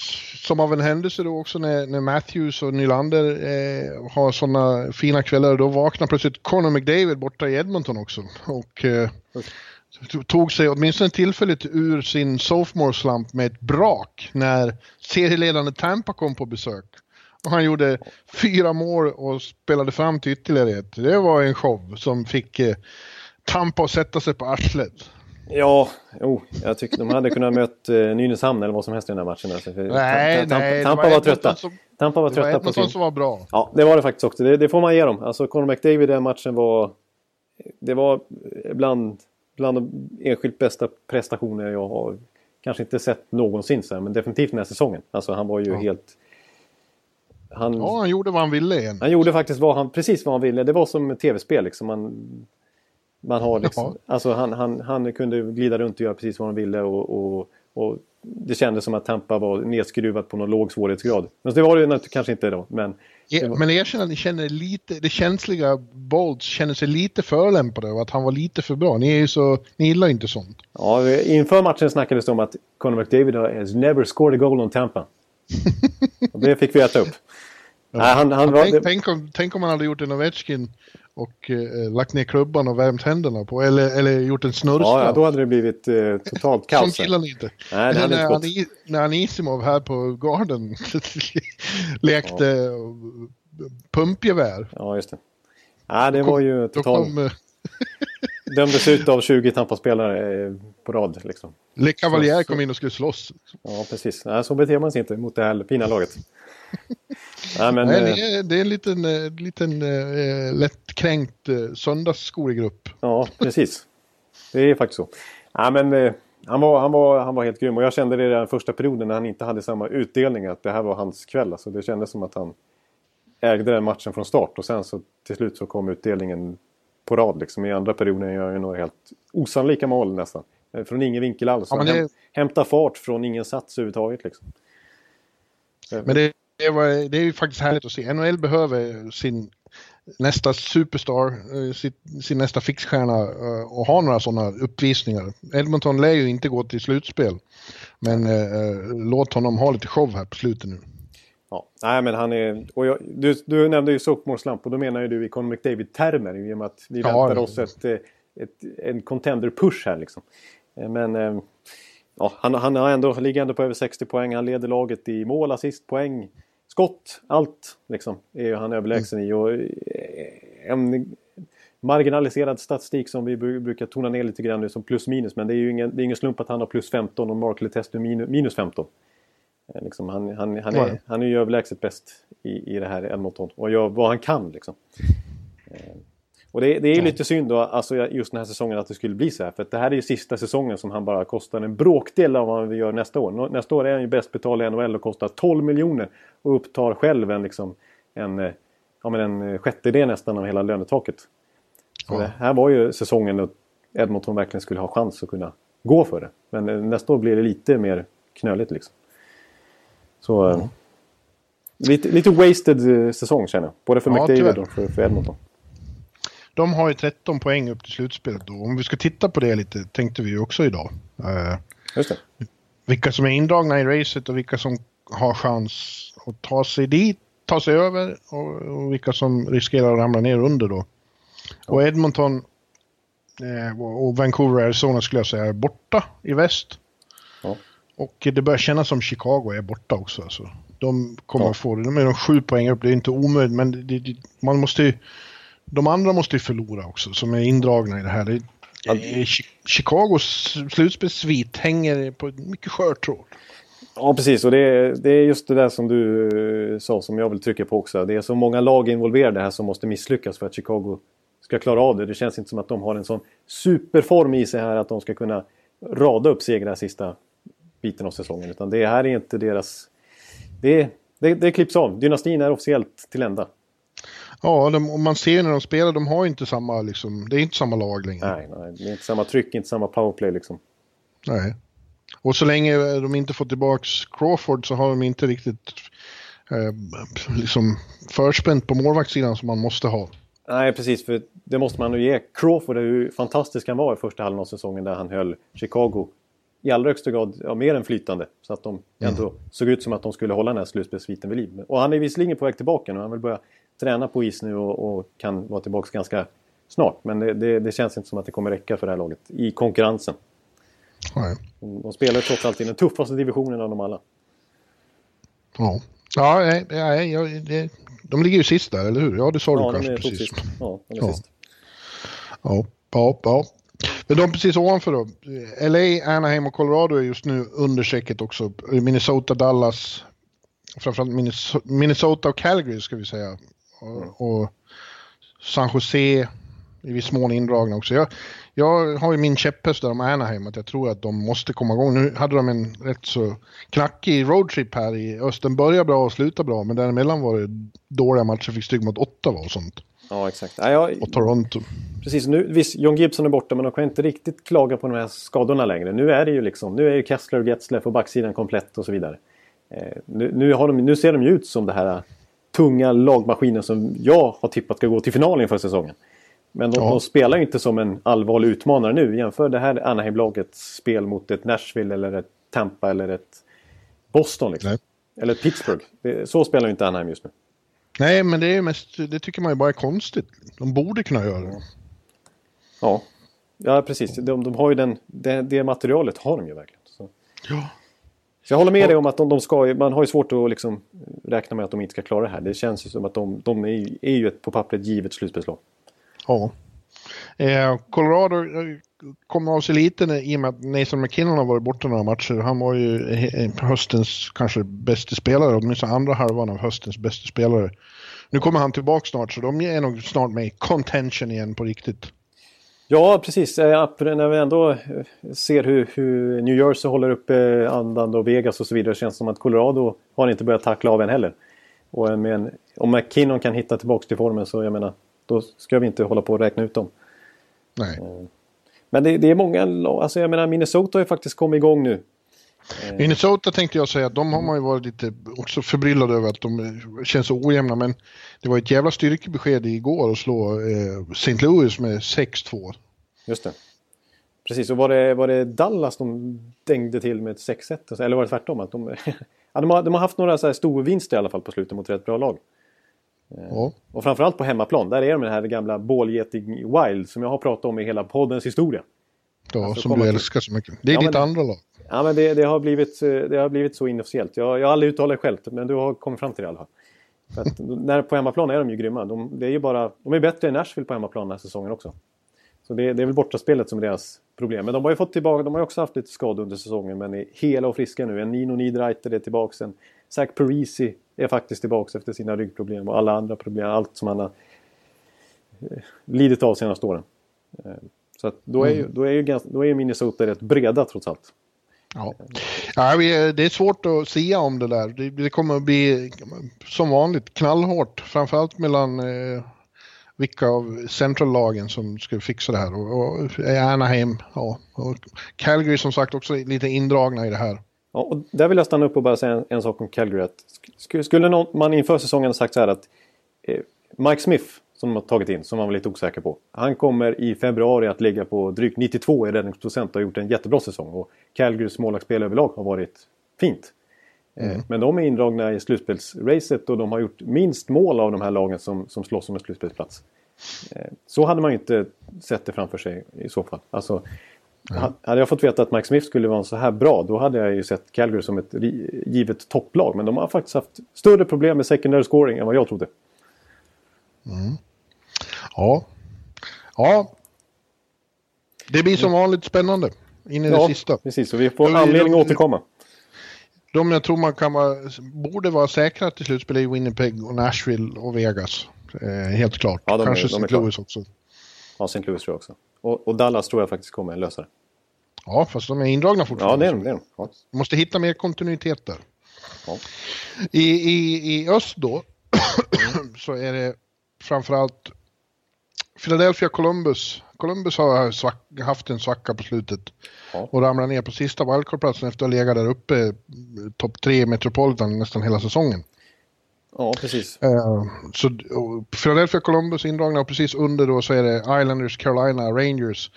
som av en händelse då också när, när Matthews och Nylander eh, har sådana fina kvällar, då vaknar plötsligt Connor McDavid borta i Edmonton också och eh, tog sig åtminstone tillfälligt ur sin sophomore slump med ett brak när serieledande Tampa kom på besök. Och han gjorde fyra mål och spelade fram till ytterligare ett. Det var en show som fick eh, Tampa att sätta sig på arslet. Ja, oh, jag tycker de hade kunnat möta eh, Nynäshamn eller vad som helst i den här matchen. Alltså. Nej, Tampa, nej, Tampa var, var trötta. Som, Tampa var trötta på sin... som var bra. Ja, det var det faktiskt också. Det, det får man ge dem. Alltså Conor McDavid i den matchen var... Det var bland, bland de enskilt bästa prestationer jag har kanske inte sett någonsin. Så här, men definitivt den här säsongen. Alltså han var ju ja. helt... Han, ja, han gjorde vad han ville igen. Han gjorde faktiskt vad han, precis vad han ville. Det var som tv-spel liksom. Han... Man har liksom, alltså han, han, han kunde glida runt och göra precis vad han ville och, och, och det kändes som att Tampa var nedskruvat på någon låg svårighetsgrad. Men det var det kanske inte då. Men, ja, var... men jag känner att ni känner lite, det känsliga Bolts känner sig lite förolämpade och att han var lite för bra. Ni, är ju så, ni gillar ju inte sånt. Ja, inför matchen snackades det om att Conor McDavid has never scored a goal on Tampa. Och det fick vi äta upp. Ja. Nej, han, han var... tänk, tänk, om, tänk om han hade gjort en Ovechkin och eh, lagt ner klubban och värmt händerna på eller, eller gjort en snurrstraff. Ja, då hade det blivit eh, totalt kaos. Som killar inte. Nej, det hade när, inte gått. När Anisimov här på Garden lekte ja. pumpgevär. Ja, just det. Nej, det kom, var ju totalt... Dömdes ut av tjugo Tampa-spelare eh, på rad. Liksom. Le Cavalier så, kom in och skulle slåss. Ja, precis. Nej, så beter man sig inte mot det här fina laget. Nej, men, Nej, det, är, det är en liten, liten eh, lättkränkt eh, söndagsskolegrupp. Ja, precis. Det är faktiskt så. Nej, men, eh, han, var, han, var, han var helt grym. Och jag kände det den första perioden när han inte hade samma utdelning. Att det här var hans kväll. Alltså, det kändes som att han ägde den matchen från start. Och sen så till slut så kom utdelningen på rad. Liksom. I andra perioden gör han några helt osannolika mål nästan. Från ingen vinkel alls. Ja, det... Hämta fart från ingen sats överhuvudtaget. Liksom. Men det Det, var, det är ju faktiskt härligt att se. N H L behöver sin nästa superstar, sin, sin nästa fixstjärna och ha några sådana uppvisningar. Edmonton lär ju inte gå till slutspel, men eh, låt honom ha lite show här på slutet nu. Ja, nej men han är... Och jag, du, du nämnde ju Sophomore Slam och då menar ju du i Conor McDavid-termer i och med att vi väntar ja, oss ett, ett, en contender-push här liksom. Men... Eh, Ja, han, han har ändå liggande på över sextio poäng. Han leder laget i mål, assist, poäng, skott, allt liksom är han överlägsen mm. i. Och en marginaliserad statistik som vi brukar tona ner lite grann nu som plus minus. Men det är ju ingen, det är ingen slump att han har plus femton och Mark Letestu minus femton. Liksom, han, han, han, är, mm. han är ju överlägset bäst i, i det här Edmonton och gör vad han kan liksom. Och det, det är ju lite synd då, alltså just den här säsongen att det skulle bli så här. För att det här är ju sista säsongen som han bara kostar en bråkdel av vad han vill göra nästa år. Nästa år är han ju bäst betald i N H L och kostar tolv miljoner. Och upptar själv en, liksom, en, ja, men en sjättedel nästan av hela lönetaket. Så ja. det här var ju säsongen då Edmonton verkligen skulle ha chans att kunna gå för det. Men nästa år blir det lite mer knöligt liksom. Så ja. lite, lite wasted säsong känner jag. Både för ja, McDavid och för, för Edmonton. de har ju tretton poäng upp till slutspelet då. Om vi ska titta på det lite, tänkte vi ju också idag. Eh, Just det. Vilka som är indragna i racet och vilka som har chans att ta sig dit, ta sig över, och, och vilka som riskerar att ramla ner under då. Och Edmonton eh, och Vancouver och Arizona skulle jag säga är borta i väst. Ja. Och det börjar kännas som Chicago är borta också. Alltså. De kommer ja. att få det. De är de sju poäng upp. Det är inte omöjligt, men det, det, man måste ju, de andra måste ju förlora också som är indragna i det här. Det, det, Chicagos slutspelsvit hänger på ett mycket skör tråd. Ja, precis. Och det, det är just det där som du sa som jag vill trycka på också. Det är så många lag involverade här som måste misslyckas för att Chicago ska klara av det. Det känns inte som att de har en sån superform i sig här att de ska kunna rada upp segrar sista biten av säsongen. Utan det här är inte deras... Det, det, det klipps av. Dynastin är officiellt till ända. Ja, de, och man ser när de spelar, de har ju inte samma... Liksom, det är inte samma lag längre. Nej, nej, det är inte samma tryck, inte samma powerplay liksom. Nej. Och så länge de inte får tillbaka Crawford så har de inte riktigt eh, liksom förspänt på målvaktssidan som man måste ha. Nej, precis. För det måste man ju ge. Crawford är ju fantastisk han var i första halvan av säsongen där han höll Chicago i allra högsta grad ja, mer än flytande. Så att de mm. ändå såg ut som att de skulle hålla den här slutspelsviten vid liv. Och han är visserligen på väg tillbaka nu. Han vill börja träna på is nu och, och kan vara tillbaka ganska snart. Men det, det, det känns inte som att det kommer räcka för det här laget i konkurrensen. Nej. De spelar trots allt i den tuffaste divisionen av dem alla. Ja, ja, ja, ja, ja det, de ligger ju sist där, eller hur? Ja, det sa ja, du kanske precis. Sist. Ja, de är ja. sist. Ja, ja, ja. Men de precis ovanför då. L A, Anaheim och Colorado är just nu under säcket också. Minnesota, Dallas, framförallt Minnesota och Calgary ska vi säga. Och, och San Jose i viss mån indragna också. Jag, jag har ju min käpphäst där om Anaheim att jag tror att de måste komma igång. Nu hade de en rätt så knackig roadtrip här i östen. Börjar bra och slutar bra, men däremellan var det dåliga matcher, fick stryk mot Ottawa och sånt. Ja, exakt. Ja, jag... Och Toronto. Precis, nu, visst, John Gibson är borta, men de kan inte riktigt klaga på de här skadorna längre. Nu är det ju liksom, nu är ju Kessler och Getzlef och backsidan komplett och så vidare. Eh, nu, nu, har de, nu ser de ju ut som det här tunga lagmaskinen som jag har tippat ska gå till finalen för säsongen. Men de, ja. de spelar ju inte som en allvarlig utmanare nu. Jämför det här Anaheim-lagets spel mot ett Nashville eller ett Tampa eller ett Boston liksom. Eller ett Pittsburgh. Det, så spelar ju inte Anaheim just nu. Nej, men det är mest, det tycker man ju bara är konstigt. De borde kunna göra det. Ja, ja precis. De, de har ju den, det, det materialet har de ju verkligen. Så, ja. så jag håller med ja. dig om att de, de ska, man har ju svårt att liksom räkna med att de inte ska klara det här. Det känns ju som att de, de är, är ju ett på pappret givet slutbeslag. Ja. Eh, Colorado kom av sig lite i och med att Nathan McKinnon har varit borta några matcher. Han var ju höstens kanske bästa spelare, åtminstone andra halvan av höstens bästa spelare. Nu kommer han tillbaka snart, så de är nog snart med contention igen på riktigt. Ja, precis. Ja, när vi ändå ser hur, hur New Jersey håller upp andan och Vegas och så vidare, känns det som att Colorado har inte börjat tackla av än heller. Och men, om McKinnon kan hitta tillbaka till formen så jag menar, då ska vi inte hålla på att räkna ut dem. Nej. Men det, det är många... Alltså jag menar, Minnesota har ju faktiskt kommit igång nu. Minnesota tänkte jag säga att de har man ju varit lite också förbryllade över att de känns så ojämna. Men det var ett jävla styrkebesked igår att slå eh, Saint Louis med sex två. Just det. Precis, och var det, var det Dallas de dängde till med ett sex ett? Eller var det tvärtom? Att de, ja, de, har, de har haft några så här storvinster i alla fall på slutet mot rätt bra lag. Ja. Och framförallt på hemmaplan, där är de den här gamla bålgeting Wild som jag har pratat om i hela poddens historia. Ja, alltså, som du älskar till... så mycket. Det är ja, ditt men... andra lag. Ja, men det, det, har blivit, det har blivit så inofficiellt. Jag, jag har aldrig uttalat själv, men du har kommit fram till det i alla fall. För att när, på hemmaplan är de ju grymma. De, det är ju bara, de är bättre än Nashville på hemmaplan den här säsongen också. Så det, det är väl bortaspelet som är deras problem. Men de har ju fått tillbaka, de har ju också haft lite skador under säsongen, men är hela och friska nu. En Nino Niederreiter är tillbaka sen. Zach Parisi är faktiskt tillbaka efter sina ryggproblem och alla andra problem, allt som han har lidit av senaste åren. Så att då, är ju, då, är ju ganska, då är ju Minnesota rätt breda trots allt. Ja. Ja, det är svårt att säga om det där. Det kommer att bli som vanligt knallhårt, framförallt mellan eh, vilka av centrallagen som ska fixa det här. Och, och Anaheim, ja. Och Calgary som sagt också lite indragna i det här. Ja, och där vill jag stanna upp och bara säga en, en sak om Calgary. Att sk- skulle någon, man inför säsongen sagt så här att eh, Mike Smith som de har tagit in, som man var lite osäker på. Han kommer i februari att ligga på drygt nittiotvå i räddningsprocent och har gjort en jättebra säsong. Och Calgarys målvaktsspel överlag har varit fint. Mm. Men de är indragna i slutspelsracet och de har gjort minst mål av de här lagen som, som slåss om en slutspelsplats. Så hade man ju inte sett det framför sig i så fall. Alltså, mm. hade jag fått veta att Mike Smith skulle vara så här bra, då hade jag ju sett Calgary som ett givet topplag. Men de har faktiskt haft större problem med secondary scoring än vad jag trodde. Mm. Ja. Ja. Det blir som vanligt spännande in i ja, det sista. Precis, så vi får anledning att återkomma. De jag tror man kan vara, borde vara säkra till slutspel i Winnipeg och Nashville och Vegas. Eh, helt klart. Ja, de kanske Saint Louis också. Ja, Saint Louis tror jag också. Och, och Dallas tror jag faktiskt kommer lösa det. Ja, fast de är indragna fortfarande. Ja, det är de. Det är de. Ja. Måste hitta mer kontinuitet där. Ja. I, i, I öst då så är det framförallt Philadelphia, Columbus. Columbus har svacka, haft en svacka på slutet ja. och ramlar ner på sista wildcardplatsen efter att ha legat där uppe topp tre Metropolitan nästan hela säsongen. Ja, precis. Uh, så Philadelphia, Columbus indragna och precis under då så är det Islanders, Carolina, Rangers.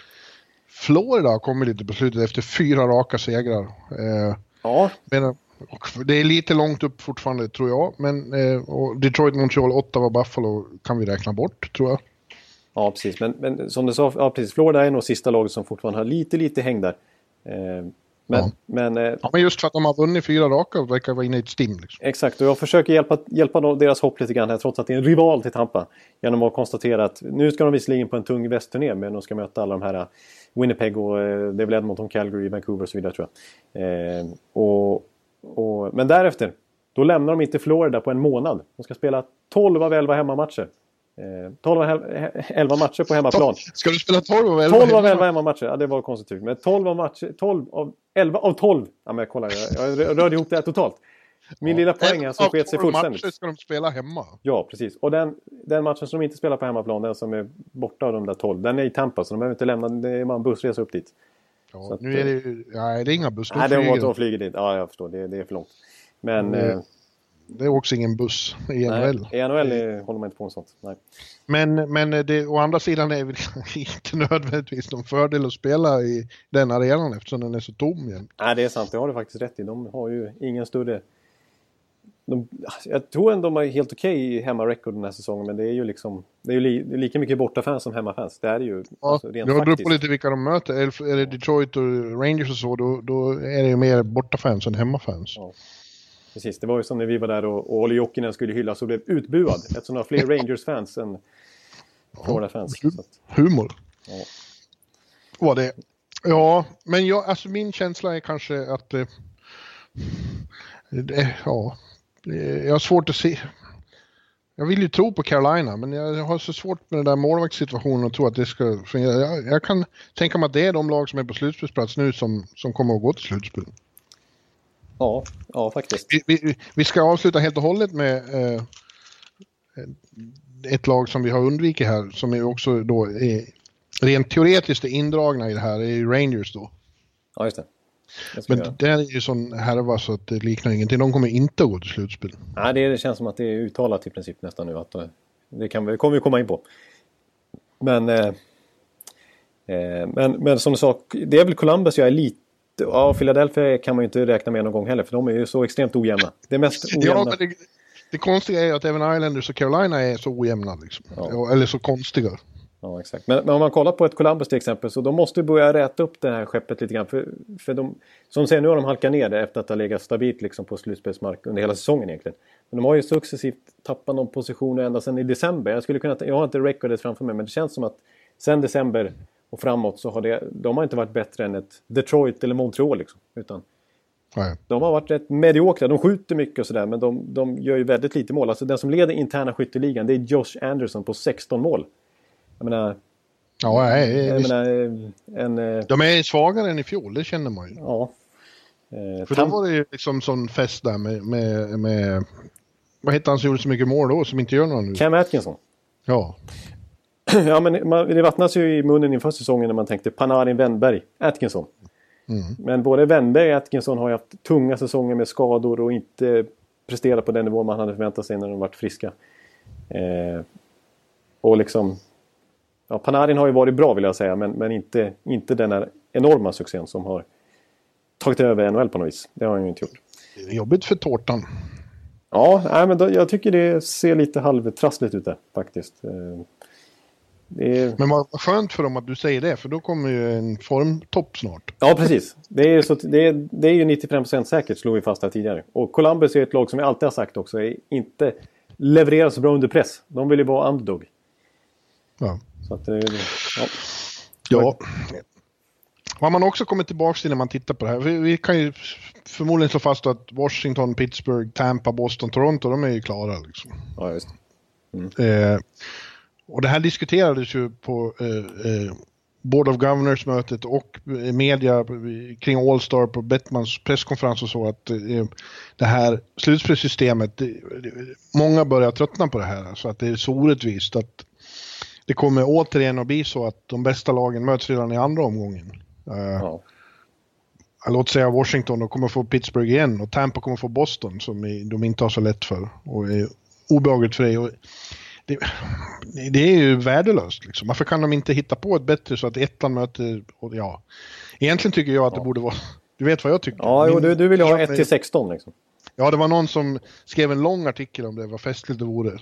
Florida har kommit lite på slutet efter fyra raka segrar. Uh, ja. Men, det är lite långt upp fortfarande tror jag, men uh, och Detroit, Montreal, Ottawa, Buffalo kan vi räkna bort tror jag. Ja, precis. Men, men som du sa, ja, precis. Florida är nog sista laget som fortfarande har lite, lite häng där. Eh, men, ja. Men, eh, ja, men just för att de har vunnit fyra raka och verkar vara inne i ett stim. Liksom. Exakt, och jag försöker hjälpa, hjälpa deras hopp lite grann här, trots att det är en rival till Tampa. Genom att konstatera att nu ska de visserligen på en tung västturné, men de ska möta alla de här Winnipeg och eh, det är väl Edmonton, Calgary, Vancouver och så vidare tror jag. Eh, och, och, men därefter, då lämnar de inte Florida på en månad. De ska spela tolv av elva hemmamatcher. tolv av elva matcher på hemmaplan. Ska du spela tolv av elva hemmamatcher? Ja, det var konstigt. Men tolv av elva av tolv. Ja, men kolla, jag, jag rörde ihop det här totalt. Min ja. lilla poäng här som skett sig fullständigt. Matcher ska de spela hemma. Ja, precis. Och den, den matchen som de inte spelar på hemmaplan, den som är borta av de där tolv, den är i Tampa, så de behöver inte lämna, det är bara en bussresa upp dit. Ja, att, nu är det, nej, det är inga buss. Nej, det är att flyga dit. Ja, jag förstår. Det, det är för långt. Men... Mm. Eh, det är också ingen buss i N H L. Nej, i N H L är, håller man inte på med sånt. Nej. Men, men det, å andra sidan är det inte nödvändigtvis någon fördel att spela i den arenan eftersom den är så tom igen. Nej, det är sant. Det har du faktiskt rätt i. De har ju ingen större... De, jag tror ändå de är helt okej hemmarekord den här säsongen, men det är ju liksom det är ju li, det är lika mycket bortafans som hemmafans. Det är ju ja, alltså, rent det beror på lite vilka de möter. Är, är det Detroit och Rangers och så, då, då är det ju mer bortafans än hemmafans. Ja. Precis, det var ju som när vi var där och Olli Jokinen skulle hyllas och blev utbuad. Eftersom det var fler Rangers-fans än Florida-fans. Ja, humor. Ja. Var det? Ja, men jag, alltså min känsla är kanske att eh, det, ja, jag har svårt att se. Jag vill ju tro på Carolina, men jag har så svårt med den där målvaktssituationen och tro att det ska fungera. Jag, jag kan tänka mig att det är de lag som är på slutspelsplats nu som, som kommer att gå till slutspel. Ja, ja faktiskt. Vi, vi, vi ska avsluta helt och hållet med eh, ett lag som vi har undvikit här, som är också då är, rent teoretiskt är indragna i det här, är ju Rangers då. Ja, just det. det Men det, det är ju sån härva så att det liknar ingenting. De kommer inte att gå till slutspel. Nej, det, det känns som att det är uttalat i princip nästan nu. Att det kan, det kommer vi komma in på. Men, eh, eh, men, men som du sa, det är väl Columbus jag är lite. Ja, Philadelphia kan man ju inte räkna med någon gång heller, för de är ju så extremt ojämna. Det mest ojämna. Ja, men det, det konstiga är ju att även Islanders och Carolina är så ojämna liksom. Ja. Eller så konstiga. Ja, exakt. Men, men om man kollar på ett Columbus till exempel, så de måste börja räta upp det här skeppet lite grann. För, för de, som säger nu har de halkat ner det efter att ha legat stabilt liksom, på slutspelsmark under hela säsongen egentligen. Men de har ju successivt tappat någon position ända sedan i december. Jag, skulle kunna, jag har inte rekordet framför mig, men det känns som att sedan december... Och framåt så har det, de har inte varit bättre än ett Detroit eller Montreal liksom, utan nej. De har varit rätt mediokra. De skjuter mycket och sådär, men de, de gör ju väldigt lite mål. Alltså den som leder interna skytteligan, det är Josh Anderson på sexton mål. Jag menar, ja, nej, jag menar en, de är svagare än i fjol, det känner man ju. Ja. Eh, För tam- då var det ju liksom sån fest där med, med, med vad heter han som gjorde så mycket mål då som inte gör någon nu? Cam Atkinson. Ja. Ja, men man, det vattnas ju i munnen inför säsongen när man tänkte Panarin, Wennberg, Atkinson. Mm. Men både Wennberg och Atkinson har ju haft tunga säsonger med skador och inte presterat på den nivå man hade förväntat sig när de varit friska. Eh, Och liksom, ja, Panarin har ju varit bra, vill jag säga, men, men inte, inte den här enorma succén som har tagit över N H L på något vis. Det har han ju inte gjort. Det är jobbigt för tårtan. Ja, nej, men då, jag tycker det ser lite halvtrassligt ut där faktiskt. Det är... Men vad skönt för dem att du säger det, för då kommer ju en formtopp snart. Ja, precis. Det är, så, det är, det är ju nittiofem procent säkert, slog vi fast här tidigare. Och Columbus är ett lag som jag alltid har sagt också är inte levererar så bra under press. De vill ju vara underdog. Ja. Så att det är, ja. Ja. Vad man också kommer tillbaka till när man tittar på det här. Vi, vi kan ju förmodligen slå fast att Washington, Pittsburgh, Tampa, Boston, Toronto, de är ju klara liksom. Ja, just det. Mm. Eh, och det här diskuterades ju på eh, eh, Board of Governors-mötet och media kring All-Star på Bettmans presskonferens och så, att eh, det här slutspelssystemet, det, det, många börjar tröttna på det här, så alltså att det är så orättvist att det kommer återigen att bli så att de bästa lagen möts redan i andra omgången. Uh, ja. Låt säga Washington, de kommer få Pittsburgh igen, och Tampa kommer få Boston som de inte har så lätt för och är obehagligt för dig, och det, det är ju värdelöst liksom. Varför kan de inte hitta på ett bättre så att ettan möter, och ja, egentligen tycker jag att ja. det borde vara, du vet vad jag tycker. Ja, Min, du, du vill ju ha ett till sexton liksom. Ja, det var någon som skrev en lång artikel om det, vad festligt det vore.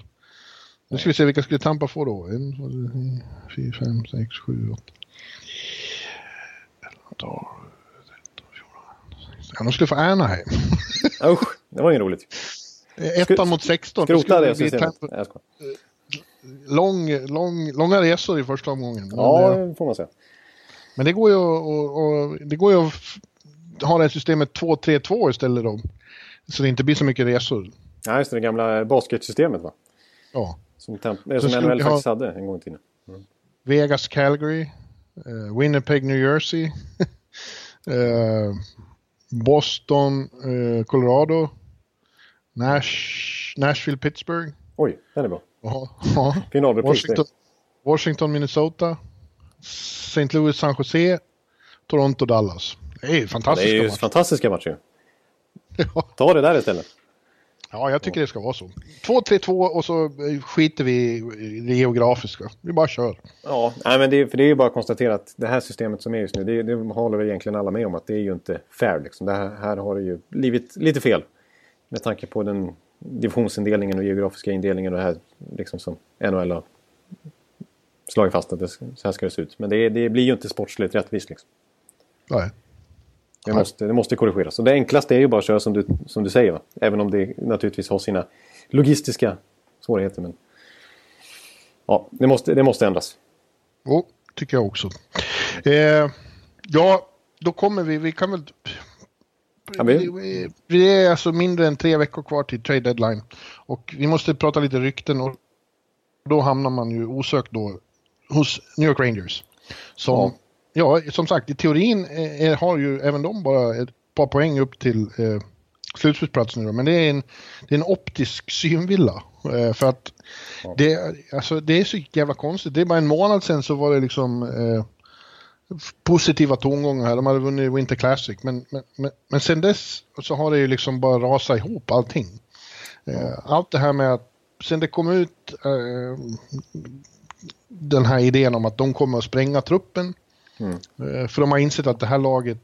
Nu ska vi se vilka skulle Tampa få då. En, fyra, fem, sex, sju, åtta. Ja, de skulle få Anaheim. Usch, det var ju roligt. Ettan mot sexton. Skrota det systemet. Lång, lång, långa resor i första omgången. Ja, det får man säga. Men det går ju att, och, och, det går ju att ha det här systemet två tre två istället då. Så det inte blir så mycket resor. Ja, just det, det gamla basketsystemet va? Ja. Som temp- det är som N H L faktiskt hade en gång i tiden. Mm. Vegas, Calgary, uh, Winnipeg, New Jersey, uh, Boston, uh, Colorado, Nash- Nashville, Pittsburgh. Oj, det är bra. Uh, uh. Finalrepris, Washington, Washington, Minnesota, Saint Louis, San Jose, Toronto, Dallas. Det är fantastiska, ja, det är ju matcher. fantastiska matcher. Ja. Ta det där istället. Ja, jag tycker det ska vara så. två tre två och så skiter vi i det geografiska. Vi bara kör. Ja, nej, men det är, för det är ju bara att konstatera att det här systemet som är just nu, det, det håller väl egentligen alla med om att det är ju inte fair. Liksom. Det här, här har det ju blivit lite fel med tanke på den divisionsindelningen och geografiska indelningen och det här liksom som N H L har slagit fast att det, så här ska det se ut. Men det, det blir ju inte sportsligt rättvist liksom. Nej. Det måste, det måste korrigeras. Och det enklaste är ju bara att köra som du, som du säger. Va? Även om det naturligtvis har sina logistiska svårigheter. Men ja, det måste, det måste ändras. Jo, oh, tycker jag också. Eh, ja, då kommer vi. Vi kan väl... Vi, vi är alltså mindre än tre veckor kvar till trade deadline. Och vi måste prata lite rykten. Och då hamnar man ju osökt då hos New York Rangers. Som... Ja. Ja, som sagt, i teorin är, har ju även de bara ett par poäng upp till eh, slutspelsplatsen nu. Men det är en, det är en optisk synvilla. Eh, för att ja. det, alltså, det är så jävla konstigt. Det är bara en månad sedan så var det liksom eh, positiva tongångar här. De hade vunnit Winter Classic. Men, men, men, men sen dess så har det ju liksom bara rasat ihop allting. Eh, ja. Allt det här med att sen det kom ut eh, den här idén om att de kommer att spränga truppen. Mm. För de har insett att det här laget,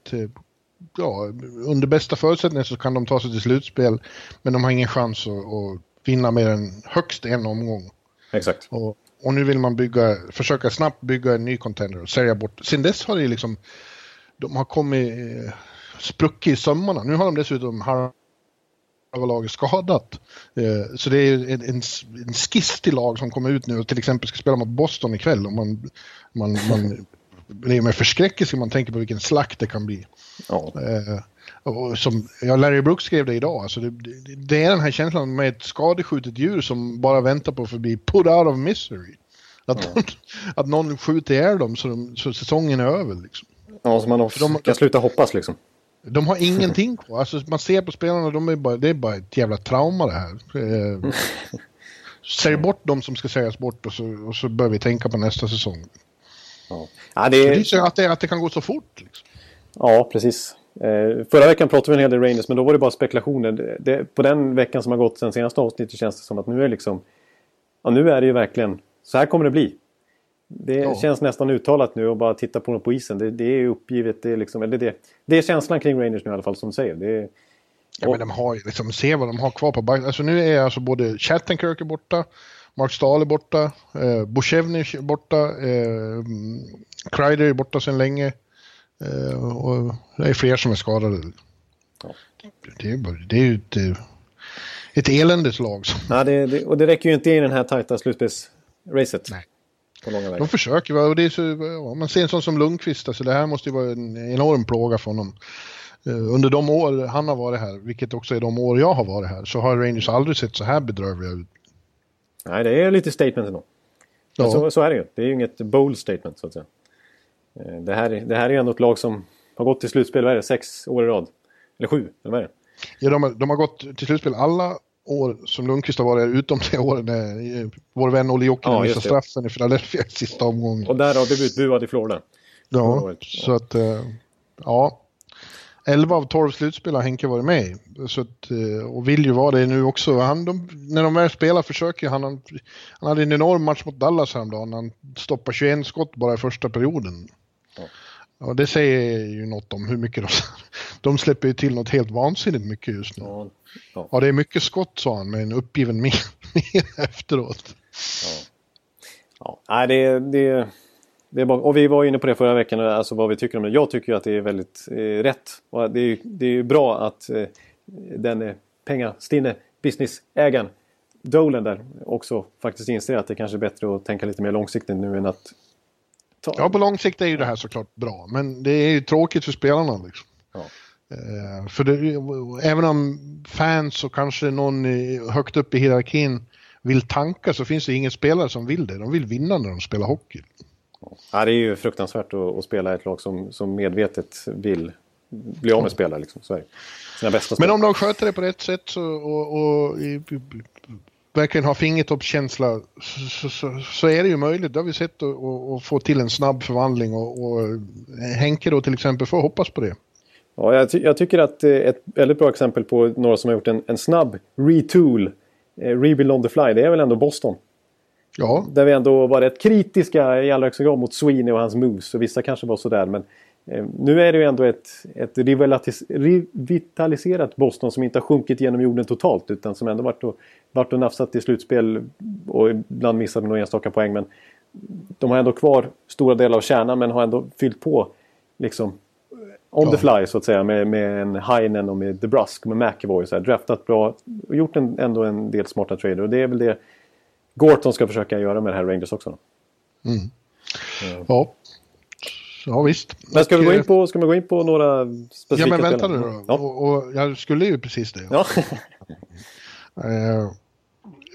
ja, under bästa förutsättningar så kan de ta sig till slutspel, men de har ingen chans att, att vinna mer än högst en omgång. Exakt. Och, och nu vill man bygga, försöka snabbt bygga en ny contender och sälja bort. Sen dess har det liksom, de har kommit spruckit i sömmarna. Nu har de dessutom halva laget skadat. Så det är en, en, en skiss till lag som kommer ut nu och till exempel ska spela mot Boston ikväll och man... man, man det är med förskräckelse man tänker på vilken slakt det kan bli. Ja. Eh, och som, ja, Larry Brooks skrev det idag. Alltså det, det, det är den här känslan med ett skadeskjutet djur som bara väntar på att få bli put out of misery. Att, ja. att någon skjuter ihjäl dem så, de, så säsongen är över. Liksom. Ja, så man också, de, kan sluta hoppas liksom. De har ingenting på. Alltså, man ser på spelarna, de är bara, det är bara ett jävla trauma det här. Eh, Säg bort dem som ska sägas bort och så, och så börjar vi tänka på nästa säsong. Ja. Ja, det är att det, att det kan gå så fort liksom. Ja, precis. eh, Förra veckan pratade vi en hel del Rangers, men då var det bara spekulationer det, det, på den veckan som har gått sen senaste avsnittet. Känns det som att nu är liksom, ja, nu är det ju verkligen så här kommer det bli. Det ja. känns nästan uttalat nu och bara titta på något på isen. Det, det är uppgivet, det är liksom, eller det, det är känslan kring Rangers nu i alla fall som säger. Det är, ja, men de har liksom, se vad de har kvar på backen. Alltså nu är alltså både Chattenkirk borta, Mark Stahl är borta, eh, Bushevnich är borta, eh, Kreider är borta sedan länge. Eh, och det är fler som är skadade. Ja. Det, det, det är ju ett, ett eländes lag. Ja, det, det, och det räcker ju inte i den här tajta slutspelsracet. Nej. De försöker, och det är så, ja, man ser en sån som Lundqvist, alltså det här måste ju vara en enorm plåga för honom. Uh, under de år han har varit här, vilket också är de år jag har varit här, så har Rangers aldrig sett så här bedrövliga ut. Nej, det är lite statement ändå. Ja. Så, så är det ju, det är ju inget bold statement så att säga. Det här, det här är ju ändå ett lag som har gått till slutspel, vad är det, sex år i rad? Eller sju, eller vad är det? Ja, de har, de har gått till slutspel alla år som Lundqvist har varit utom det åren när vår vän Olli Jokinen missade straffen i Philadelphia sista omgången. Och där har debutbuad i Florida. Ja, så att ja, elva av tolv slutspel har Henke varit med i. Så att, och vill ju vara det nu också. Han, de, när de väl spelar försöker han, han han hade en enorm match mot Dallas häromdagen. Han stoppar tjugoett skott bara i första perioden. Ja. Ja, det säger ju något om hur mycket de, de släpper ju till något helt vansinnigt mycket just nu. Ja, ja. Ja, det är mycket skott, sa han, men uppgiven mer, mer efteråt. Ja. Ja, nej, det, det, det är bara, och vi var inne på det förra veckan, alltså vad vi tycker om det. Jag tycker ju att det är väldigt eh, rätt. Och det är, det är ju bra att eh, den pengastinne businessägaren Dolan där också faktiskt inser att det kanske är bättre att tänka lite mer långsiktigt nu än att ta. Ja, på lång sikt är ju det här såklart bra, men det är ju tråkigt för spelarna liksom. Ja. Eh, för det, även om fans och kanske någon i, högt upp i hierarkin vill tanka, så finns det ingen spelare som vill det. De vill vinna när de spelar hockey. Ja, det är ju fruktansvärt att, att spela ett lag som, som medvetet vill bli av med spelare liksom. Så är det. Sina bästa spelare. Men om de sköter det på rätt sätt så, och, och i, i, verkligen har fingertoppskänsla, så, så, så, så är det ju möjligt. Det har vi sett, att få till en snabb förvandling och, och Henke då till exempel får hoppas på det. Ja, jag, ty- jag tycker att eh, ett väldigt bra exempel på några som har gjort en, en snabb retool, eh, rebuild on the fly, det är väl ändå Boston. Ja. Där vi ändå var rätt kritiska i allra högsta grad mot Sweeney och hans moves, och vissa kanske var sådär, men eh, nu är det ju ändå ett, ett rivalatis- revitaliserat Boston som inte har sjunkit genom jorden totalt, utan som ändå varit och, varit och nafsat i slutspel och ibland missat med några enstaka poäng, men de har ändå kvar stora delar av kärnan, men har ändå fyllt på liksom on the fly så att säga, med, med en Heinen och med DeBrusk, med McAvoy så här, draftat bra och gjort en, ändå en del smarta trader, och det är väl det Gorton ska försöka göra med det här Rangers också. Mm. Mm. Ja. Ja, visst. Men ska vi gå in på, ska vi gå in på några specifika? Ja, men vänta nu då. Ja. Och, och jag skulle ju precis det. Ja. uh,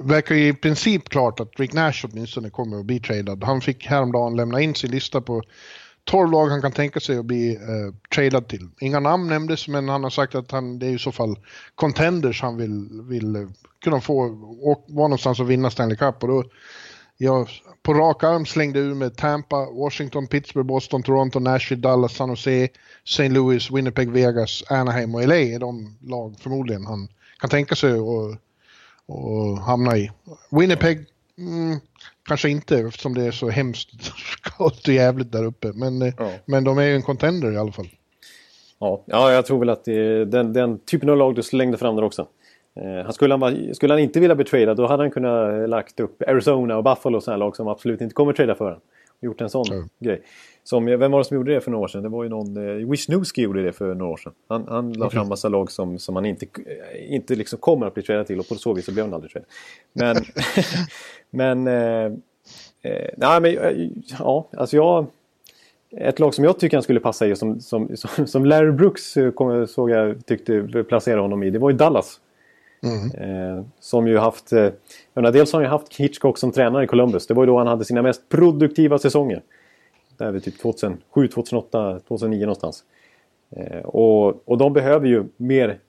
verkar ju i princip klart att Rick Nash åtminstone kommer att bli tradad. Han fick häromdagen lämna in sin lista på tolv lag han kan tänka sig att bli eh, tradad till. Inga namn nämndes, men han har sagt att han, det är i så fall contenders han vill, vill kunna få och vara någonstans och vinna Stanley Cup. Och då, jag på rak arm slängde ur med Tampa, Washington, Pittsburgh, Boston, Toronto, Nashville, Dallas, San Jose, Saint Louis, Winnipeg, Vegas, Anaheim och L A är de lag förmodligen han kan tänka sig och, och hamna i. Winnipeg mm, kanske inte, eftersom det är så hemskt kallt och jävligt där uppe. Men, ja. men de är ju en contender i alla fall. Ja, ja, jag tror väl att det, den, den typen av lag du slängde fram där också. Eh, han skulle, han, skulle han inte vilja bli tradad, då hade han kunnat lagt upp Arizona och Buffalo och sådana lag som absolut inte kommer trada för honom. Och gjort en sån ja. grej. Som, vem var det som gjorde det för några år sedan? Det var ju någon, eh, Wisniewski gjorde det för några år sedan. Han, han la okay. fram massa lag som, som han inte, inte liksom kommer att bli tradad till, och på så vis så blev han aldrig tradad. Men, men eh, Eh, nej men eh, ja, alltså jag, ett lag som jag tycker han skulle passa i, som, som, som, som Larry Brooks kom, såg jag tyckte placera honom i, det var ju Dallas. Mm. eh, Som ju haft eh, menar, dels har han ju haft Hitchcock som tränare i Columbus. Det var ju då han hade sina mest produktiva säsonger, där vi typ tjugohundrasju, tjugohundraåtta, tjugohundranio någonstans. eh, och, och de behöver ju mer,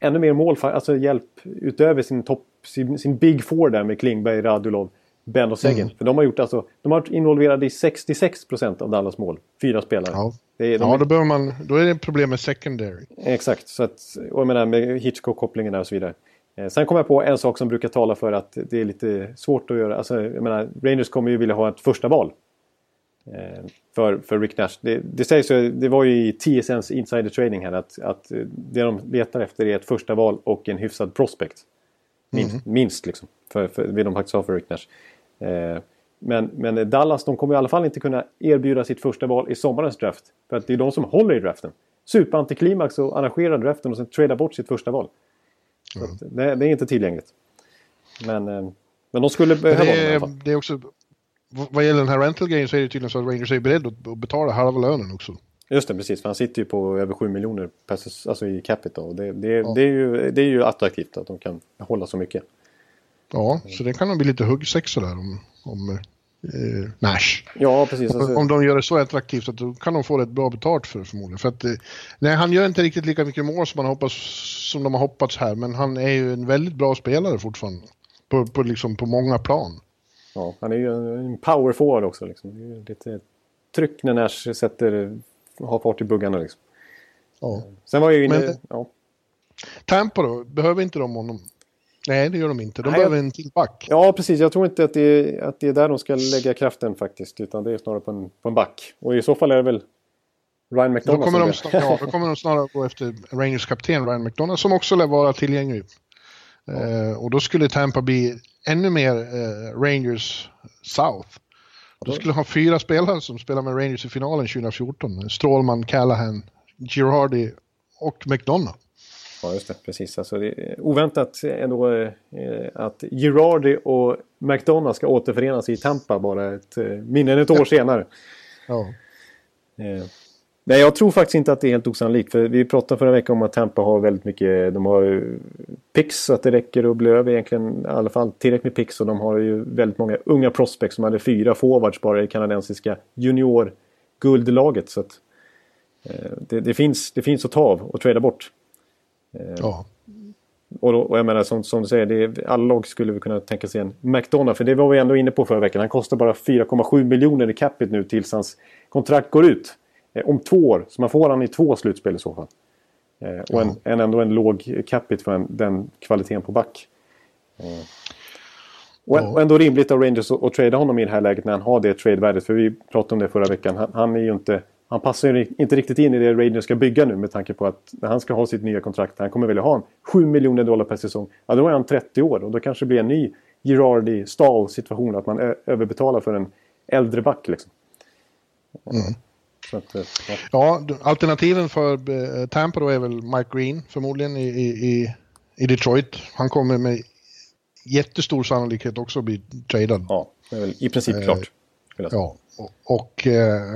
ännu mer mål, alltså hjälp utöver sin, top, sin, sin big four där med Klingberg, Radulov, Ben och Sagan. Mm. För de har gjort, alltså, de har varit involverade i sextiosex procent av Dallas mål. Fyra spelare. Ja, det är, de ja är... då behöver man, då är det problem med secondary. Exakt, så att, och jag menar med Hitchcock-kopplingen där och så vidare. Sen kommer jag på en sak som brukar tala för att det är lite svårt att göra. Alltså, jag menar, Rangers kommer ju vilja ha ett första val för, för Rick Nash. Det, det sägs ju, det var ju i T S N:s insider trading här att, att det de letar efter är ett första val och en hyfsad prospect. Minst, mm-hmm. minst liksom, för, för, vill de faktiskt ha för Rick Nash. Men, men Dallas, de kommer i alla fall inte kunna erbjuda sitt första val i sommarens draft. För att det är de som håller i draften. Superantiklimax och arrangerar draften och sen tradar bort sitt första val. Mm. Så att det, det är inte tillgängligt. Men, men de skulle behöva det, är, i alla fall. Det är också, vad gäller den här rental-grejen så är det tydligen så att Rangers är beredd att betala halva lönen också. Just det, precis. För han sitter ju på över sju miljoner per, alltså i capita. Och det, det, ja. det, är ju, det är ju attraktivt att de kan hålla så mycket. Ja, så det kan nog bli lite huggsexa där om, om eh, Nash. Ja, precis. Om, om de gör det så attraktivt att då kan de få rätt bra betalt för det förmodligen. För att, eh, nej, han gör inte riktigt lika mycket mål som, man hoppas, som de har hoppats här. Men han är ju en väldigt bra spelare fortfarande. På, på, liksom, på många plan. Ja, han är ju en, en power forward också. Liksom. Det är lite tryck när Nash sätter, har fart i buggarna. Liksom. Ja. Sen var ju inne... Men, ja. Tampa då, behöver inte de honom? Nej, det gör de inte. De Nej, behöver en till back. Ja, precis. Jag tror inte att det, är, att det är där de ska lägga kraften faktiskt. Utan det är snarare på en, på en back. Och i så fall är det väl Ryan McDonough. Då kommer, de snarare, ja, då kommer de snarare gå efter Rangers kapten Ryan McDonough som också lär vara tillgänglig. Ja. Eh, och då skulle Tampa bli ännu mer eh, Rangers South. Då skulle de ha fyra spelare som spelar med Rangers i finalen tjugo fjorton. Strålman, Callahan, Girardi och McDonough. Ja, just det, precis. Alltså, det är oväntat ändå eh, att Girardi och McDonough ska återförenas i Tampa bara ett, eh, mindre än ett år senare. Ja. Eh, nej, jag tror faktiskt inte att det är helt osannolikt. För vi pratade förra veckan om att Tampa har väldigt mycket, de har ju picks så att det räcker att bli över egentligen, i alla fall tillräckligt med picks. Och de har ju väldigt många unga prospects som hade fyra forwards bara i kanadensiska junior-guldlaget. Så att, eh, det, det, finns, det finns att ta av och trada bort. Ja. Och, då, och jag menar som, som du säger, det är, alla lag skulle vi kunna tänka sig en McDonough, för det var vi ändå inne på förra veckan. Han kostar bara fyra komma sju miljoner i capit nu tills hans kontrakt går ut eh, om två år, så man får han i två slutspel i så fall. Eh, och ja. en, en, ändå en låg capit för en, den kvaliteten på back. Eh. Och, ja. en, och ändå rimligt av Rangers att, att trada honom i det här läget när han har det tradevärdet, för vi pratade om det förra veckan. Han, han är ju inte... Han passar ju inte riktigt in i det Rangers ska bygga nu med tanke på att när han ska ha sitt nya kontrakt, han kommer väl ha en sju miljoner dollar per säsong. Ja, då är han trettio år och då kanske det blir en ny Girardi-Stahl-situation att man ö- överbetalar för en äldre back liksom. Mm. Så att, ja. ja, alternativen för Tampa då är väl Mike Green förmodligen i, i, i Detroit. Han kommer med jättestor sannolikhet också att bli tradad. Ja, det är väl i princip eh, klart. Ja. Och, och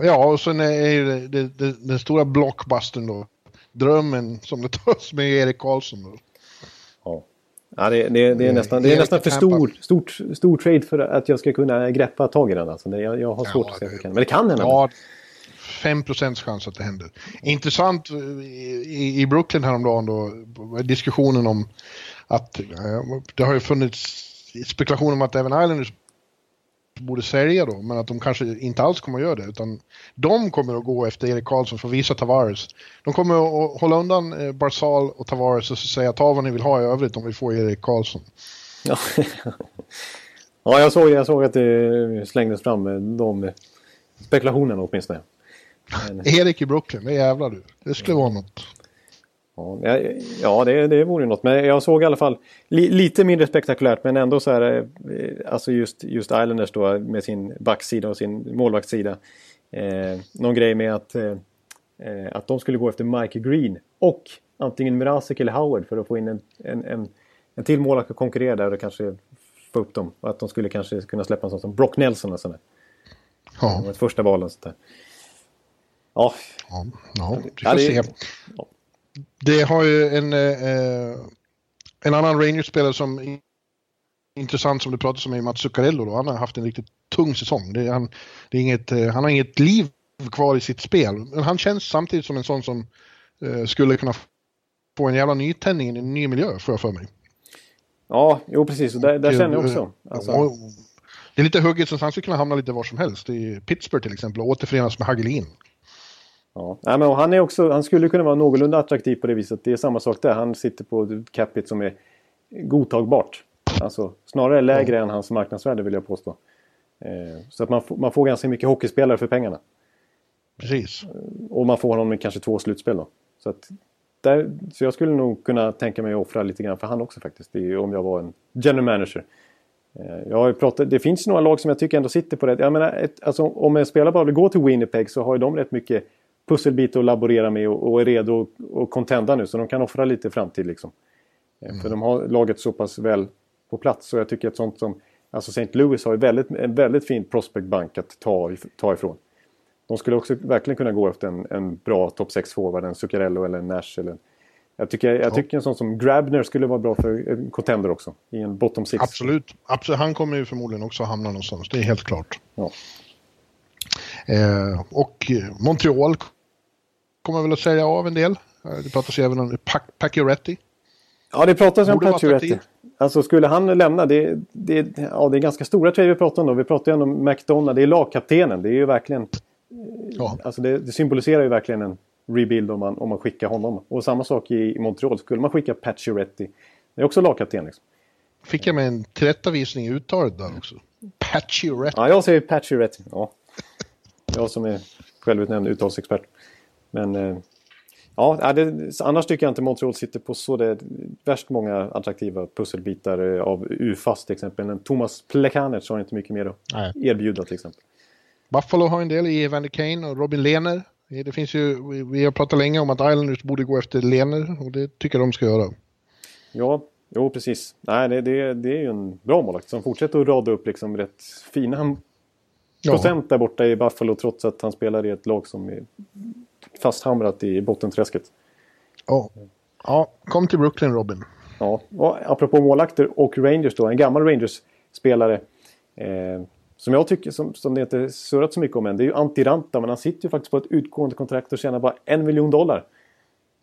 ja, och sen är ju det, det, den stora blockbustern då, drömmen som det tas med Erik Karlsson då. Ja, ja det, det, det är nästan, det är nästan för stor, stort, stor trade för att jag ska kunna greppa tag i den alltså. jag, jag har svårt ja, att se att det kan, men det kan hända. Ja, fem procent chans att det händer. Intressant i, i Brooklyn häromdagen då, diskussionen om att det har ju funnits spekulationer om att även Islanders borde sälja då, men att de kanske inte alls kommer att göra det, utan de kommer att gå efter Erik Karlsson för att visa Tavares. De kommer att hålla undan Barzal och Tavares och säga ta vad ni vill ha i övrigt om vi får Erik Karlsson. Ja, ja jag, såg, jag såg att det slängdes fram de spekulationerna åtminstone. Men... Erik i Brooklyn, det jävlar du. Det skulle vara något. Ja, ja det, det vore ju något. Men jag såg i alla fall li, lite mindre spektakulärt, men ändå så här, alltså just, just Islanders då med sin backsida och sin målvaktssida. Eh, någon grej med att, eh, att de skulle gå efter Mike Green och antingen Mrazek eller Howard för att få in en, en, en, en till målvakt att konkurrera där och kanske få upp dem. Och att de skulle kanske kunna släppa en sån som Brock Nelson och sådär. Ja. Det var ett första val och sånt där. Ja. Ja, ja det får se. Ja. Det har ju en, eh, en annan Rangers-spelare som är intressant som det pratas om i Mats Zuccarello då. Han har haft en riktigt tung säsong. Det är, han, det är inget, han har inget liv kvar i sitt spel. Men han känns samtidigt som en sån som eh, skulle kunna få en jävla nytändning i en ny miljö, får jag för mig. Ja, jo precis. Och där, där känner jag också. Alltså. Och, och, och, det är lite hugget som han skulle kunna hamna lite var som helst. I Pittsburgh till exempel och återförenas med Hagelin. Ja, men och han, är också, han skulle kunna vara någorlunda attraktiv på det viset. Det är samma sak där. Han sitter på ett capit som är godtagbart. Alltså, snarare lägre än hans marknadsvärde, vill jag påstå. Så att man, f- man får ganska mycket hockeyspelare för pengarna. Precis. Och man får honom med kanske två slutspel då. Så, att där, så jag skulle nog kunna tänka mig att offra lite grann för han också faktiskt. Det är, om jag var en general manager. Jag har ju pratat, det finns några lag som jag tycker ändå sitter på det. Jag menar, ett, alltså, om en spelare bara vill gå till Winnipeg så har ju de rätt mycket pusselbitar att laborera med och, och är redo att contenda nu. Så de kan offra lite framtid liksom. Mm. För de har laget så pass väl på plats. Så jag tycker att sånt som... Alltså Saint Louis har ju väldigt, en väldigt fin prospectbank att ta, ta ifrån. De skulle också verkligen kunna gå efter en, en bra topp sex forward, en Zuccarello eller en Nash. Eller, jag tycker, jag tycker en sån som Grabner skulle vara bra för en contender också, i en bottom six. Absolut, absolut. Han kommer ju förmodligen också hamna någonstans, det är helt klart. Ja. Eh, och Montreal kommer väl att säga av en del. Det pratas ju även om Pacioretty. Ja, det pratas om Pacioretty. Alltså skulle han lämna, det, det, ja, det är ganska stora trade vi pratar om då. Vi pratar ju om McDonald, det är lagkaptenen. Det är ju verkligen, ja. Alltså det, det symboliserar ju verkligen en rebuild om man, om man skickar honom. Och samma sak i, i Montreal, skulle man skicka Pacioretty. Det är också lagkapten liksom. Fick jag med en tillrättavisning uttalet där också. Pacioretty. Ja, jag säger Pacioretty, ja. Jag som är självutnämnd uttalsexpert. Men... Eh, Ja, det, annars tycker jag inte Montreal sitter på så det värst många attraktiva pusselbitar av U F A S till exempel. Men Thomas Plekanec har inte mycket mer att Nej. erbjuda till exempel. Buffalo har en del i Evander Kane och Robin Lehner. Det finns ju, vi har pratat länge om att Islanders borde gå efter Lehner och det tycker de ska göra. Ja, jo precis. Nej, det, det, det är ju en bra målakt som fortsätter att rada upp liksom rätt fina ja. procent där borta i Buffalo trots att han spelar i ett lag som är... fasthamrat i bottenträsket. Ja, oh. ja, kom till Brooklyn Robin. Ja, och apropå målakter och Rangers då, en gammal Rangers-spelare eh, som jag tycker som, som det inte surrat så mycket om än, det är ju Antti Ranta, men han sitter ju faktiskt på ett utgående kontrakt och tjänar bara en miljon dollar.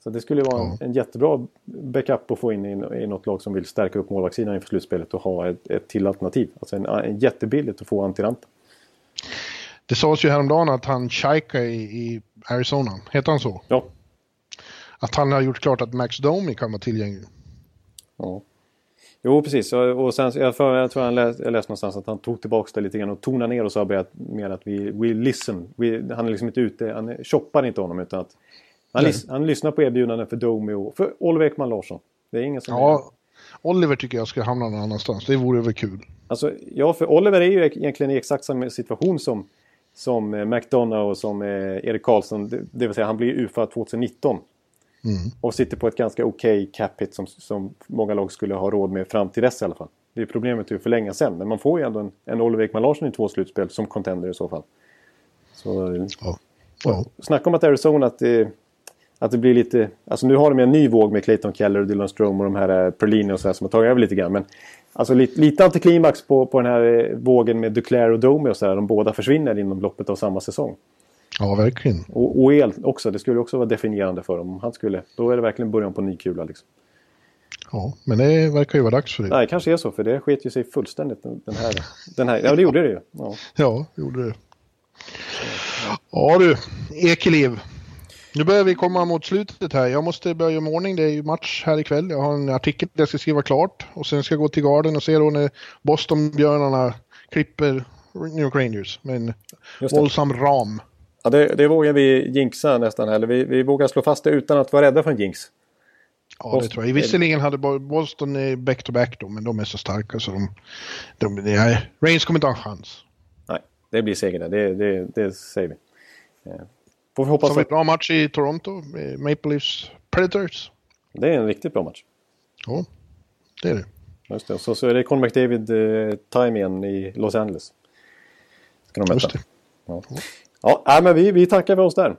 Så det skulle ju vara oh. en, en jättebra backup att få in i, i något lag som vill stärka upp målvaktssidan inför slutspelet och ha ett, ett till alternativ. Alltså en, en jättebilligt att få Antti Ranta. Det sades ju häromdagen att han Chaika i, i Arizona, heter han så? Ja. Att han har gjort klart att Max Domi kan vara tillgänglig. Ja. Jo, precis. Och sen, jag, för, jag tror jag läste, jag läste någonstans att han tog tillbaka det lite grann och tonade ner och sa mer att vi we listen. We, han är liksom inte ute, han shoppar inte honom utan att han, lys, han lyssnar på erbjudanden för Domi och för Oliver Ekman Larsson. Det är ingen som ja. är... Oliver tycker jag ska hamna någon annanstans. Det vore väl kul. Alltså, ja, för Oliver är ju egentligen i exakt samma situation som som McDonough och som Erik Karlsson, det vill säga han blir U F A tjugonitton mm. och sitter på ett ganska okej cap hit som, som många lag skulle ha råd med fram till dess i alla fall. Det är problemet hur för länge sen, men man får ju ändå en, en Oliver Ekman Larsson i två slutspel som contender i så fall. Så, ja. Ja. Snacka om att Arizona att, att det blir lite, alltså nu har de en ny våg med Clayton Keller och Dylan Strome och de här Perlini och så här som har tagit över lite grann, men alltså lite, lite antiklimax på, på den här vågen med Duclair och Domi och så här. De båda försvinner inom loppet av samma säsong. Ja, verkligen. Och, och El också. Det skulle också vara definierande för dem. Om han skulle, då är det verkligen början på en ny kula liksom. Ja, men det verkar ju vara dags för det. Nej, kanske är så. För det sket ju sig fullständigt den här. Den här. Ja, det gjorde det ju. Ja, ja det gjorde det. Ja du, Ekeliv. Nu börjar vi komma mot slutet här. Jag måste börja om ordning. Det är ju match här ikväll. Jag har en artikel där jag ska skriva klart. Och sen ska jag gå till Garden och se då när Boston-björnarna klipper New York Rangers med en våldsam ram. Ja, det, det vågar vi jinxa nästan. Eller vi, vi vågar slå fast det utan att vara rädda för en jinx. Ja, Boston. Det tror jag. Visserligen hade Boston back-to-back då, men de är så starka så de... de, de ja, Rangers kommer inte ha en chans. Nej, det blir seger. Det, det, det säger vi. Ja. Får vi hoppas som att... en bra match i Toronto med Maple Leafs Predators. Det är en riktigt bra match. Ja, det är det. Just det. Så, så är det Conor McDavid eh, time igen i Los Angeles. Ska de möta. Ja. Ja. Ja, men vi, vi tackar för oss där.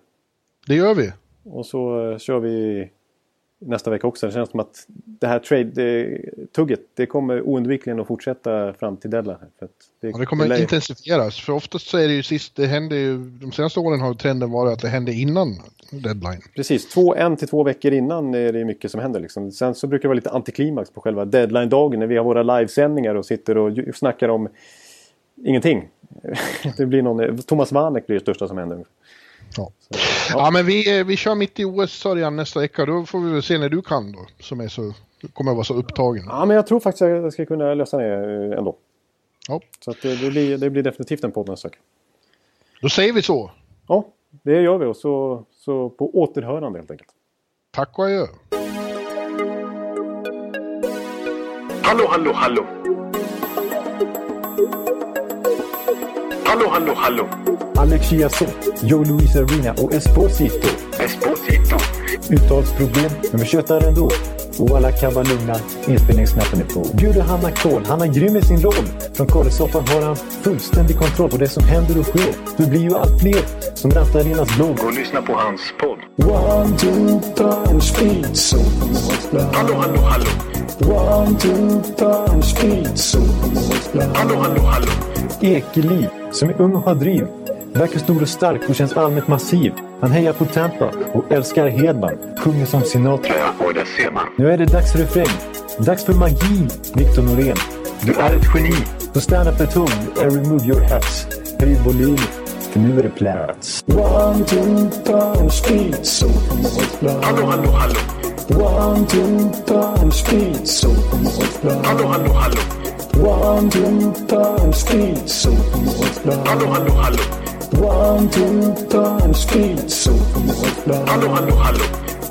Det gör vi. Och så uh, kör vi nästa vecka också. Det känns som att det här trade-tugget det kommer oundvikligen att fortsätta fram till deadline. För att det, ja, det kommer det intensifieras. För oftast så är det ju sist, det händer ju, de senaste åren har trenden varit att det hände innan deadline. Precis, två, en till två veckor innan är det mycket som händer liksom. Sen så brukar det vara lite antiklimax på själva deadline-dagen när vi har våra livesändningar och sitter och snackar om ingenting. Det blir någon, Thomas Vanek blir det största som händer. Ja. Så, ja. Ja, men vi, vi kör mitt i O S-sörjan nästa vecka. Då får vi väl se när du kan då, som är så kommer jag vara så upptagen. Ja, men jag tror faktiskt att jag ska kunna lösa det ändå. Ja. Så att det, det, blir, det blir definitivt en poddnäsök. Då säger vi så. Ja, det gör vi. Och så, så på återhörande helt enkelt. Tack och adjö. Hallå, hallå, hallå. Hallå, hallå, hallå. Alex Chiazot, Joe Luis Arena och Esposito. Esposito. Uttalsproblem, men vi tjötar ändå. Och alla kan vara lugna, inspelningsknappen är på. Bjuder Hanna Kohl, han har grym i sin roll. Från Kållesoffan har han fullständig kontroll på det som händer och sker. Det blir ju allt fler som rattar i hans blogg. Och lyssna på hans podd. One, two, punch, feet, so. Hallå, hallå, hallå. One, two, punch, feet, so. Hallå, hallå, hallå. Ekeliv, som är ung och har driv. Verkar stor och stark och känns allmänt massiv. Han hejar på Tampa och älskar Hedman. Sjunger som Sinatra. Ja, och det ser man. Nu är det dags för refräng. Dags för magi, Victor Norén. Du är ett geni. Så stand up at home and remove your hats. Höj volym, för nu är det plats. One, two, punch, feet, so. Hallå, hallå, hallå. One, two, punch, feet, so. Hallå, hallå, hallå. One, two, punch, feet, so. Hallå, hallå, hallå. One, two, punch, feet, so. Hallå, hallå, hallå.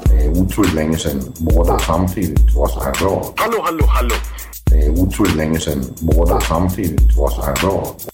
Det är otroligt länge sedan båda samtidigt var så här bra. Hallå, hallå, hallå. Det är otroligt länge sedan båda samtidigt var så här bra.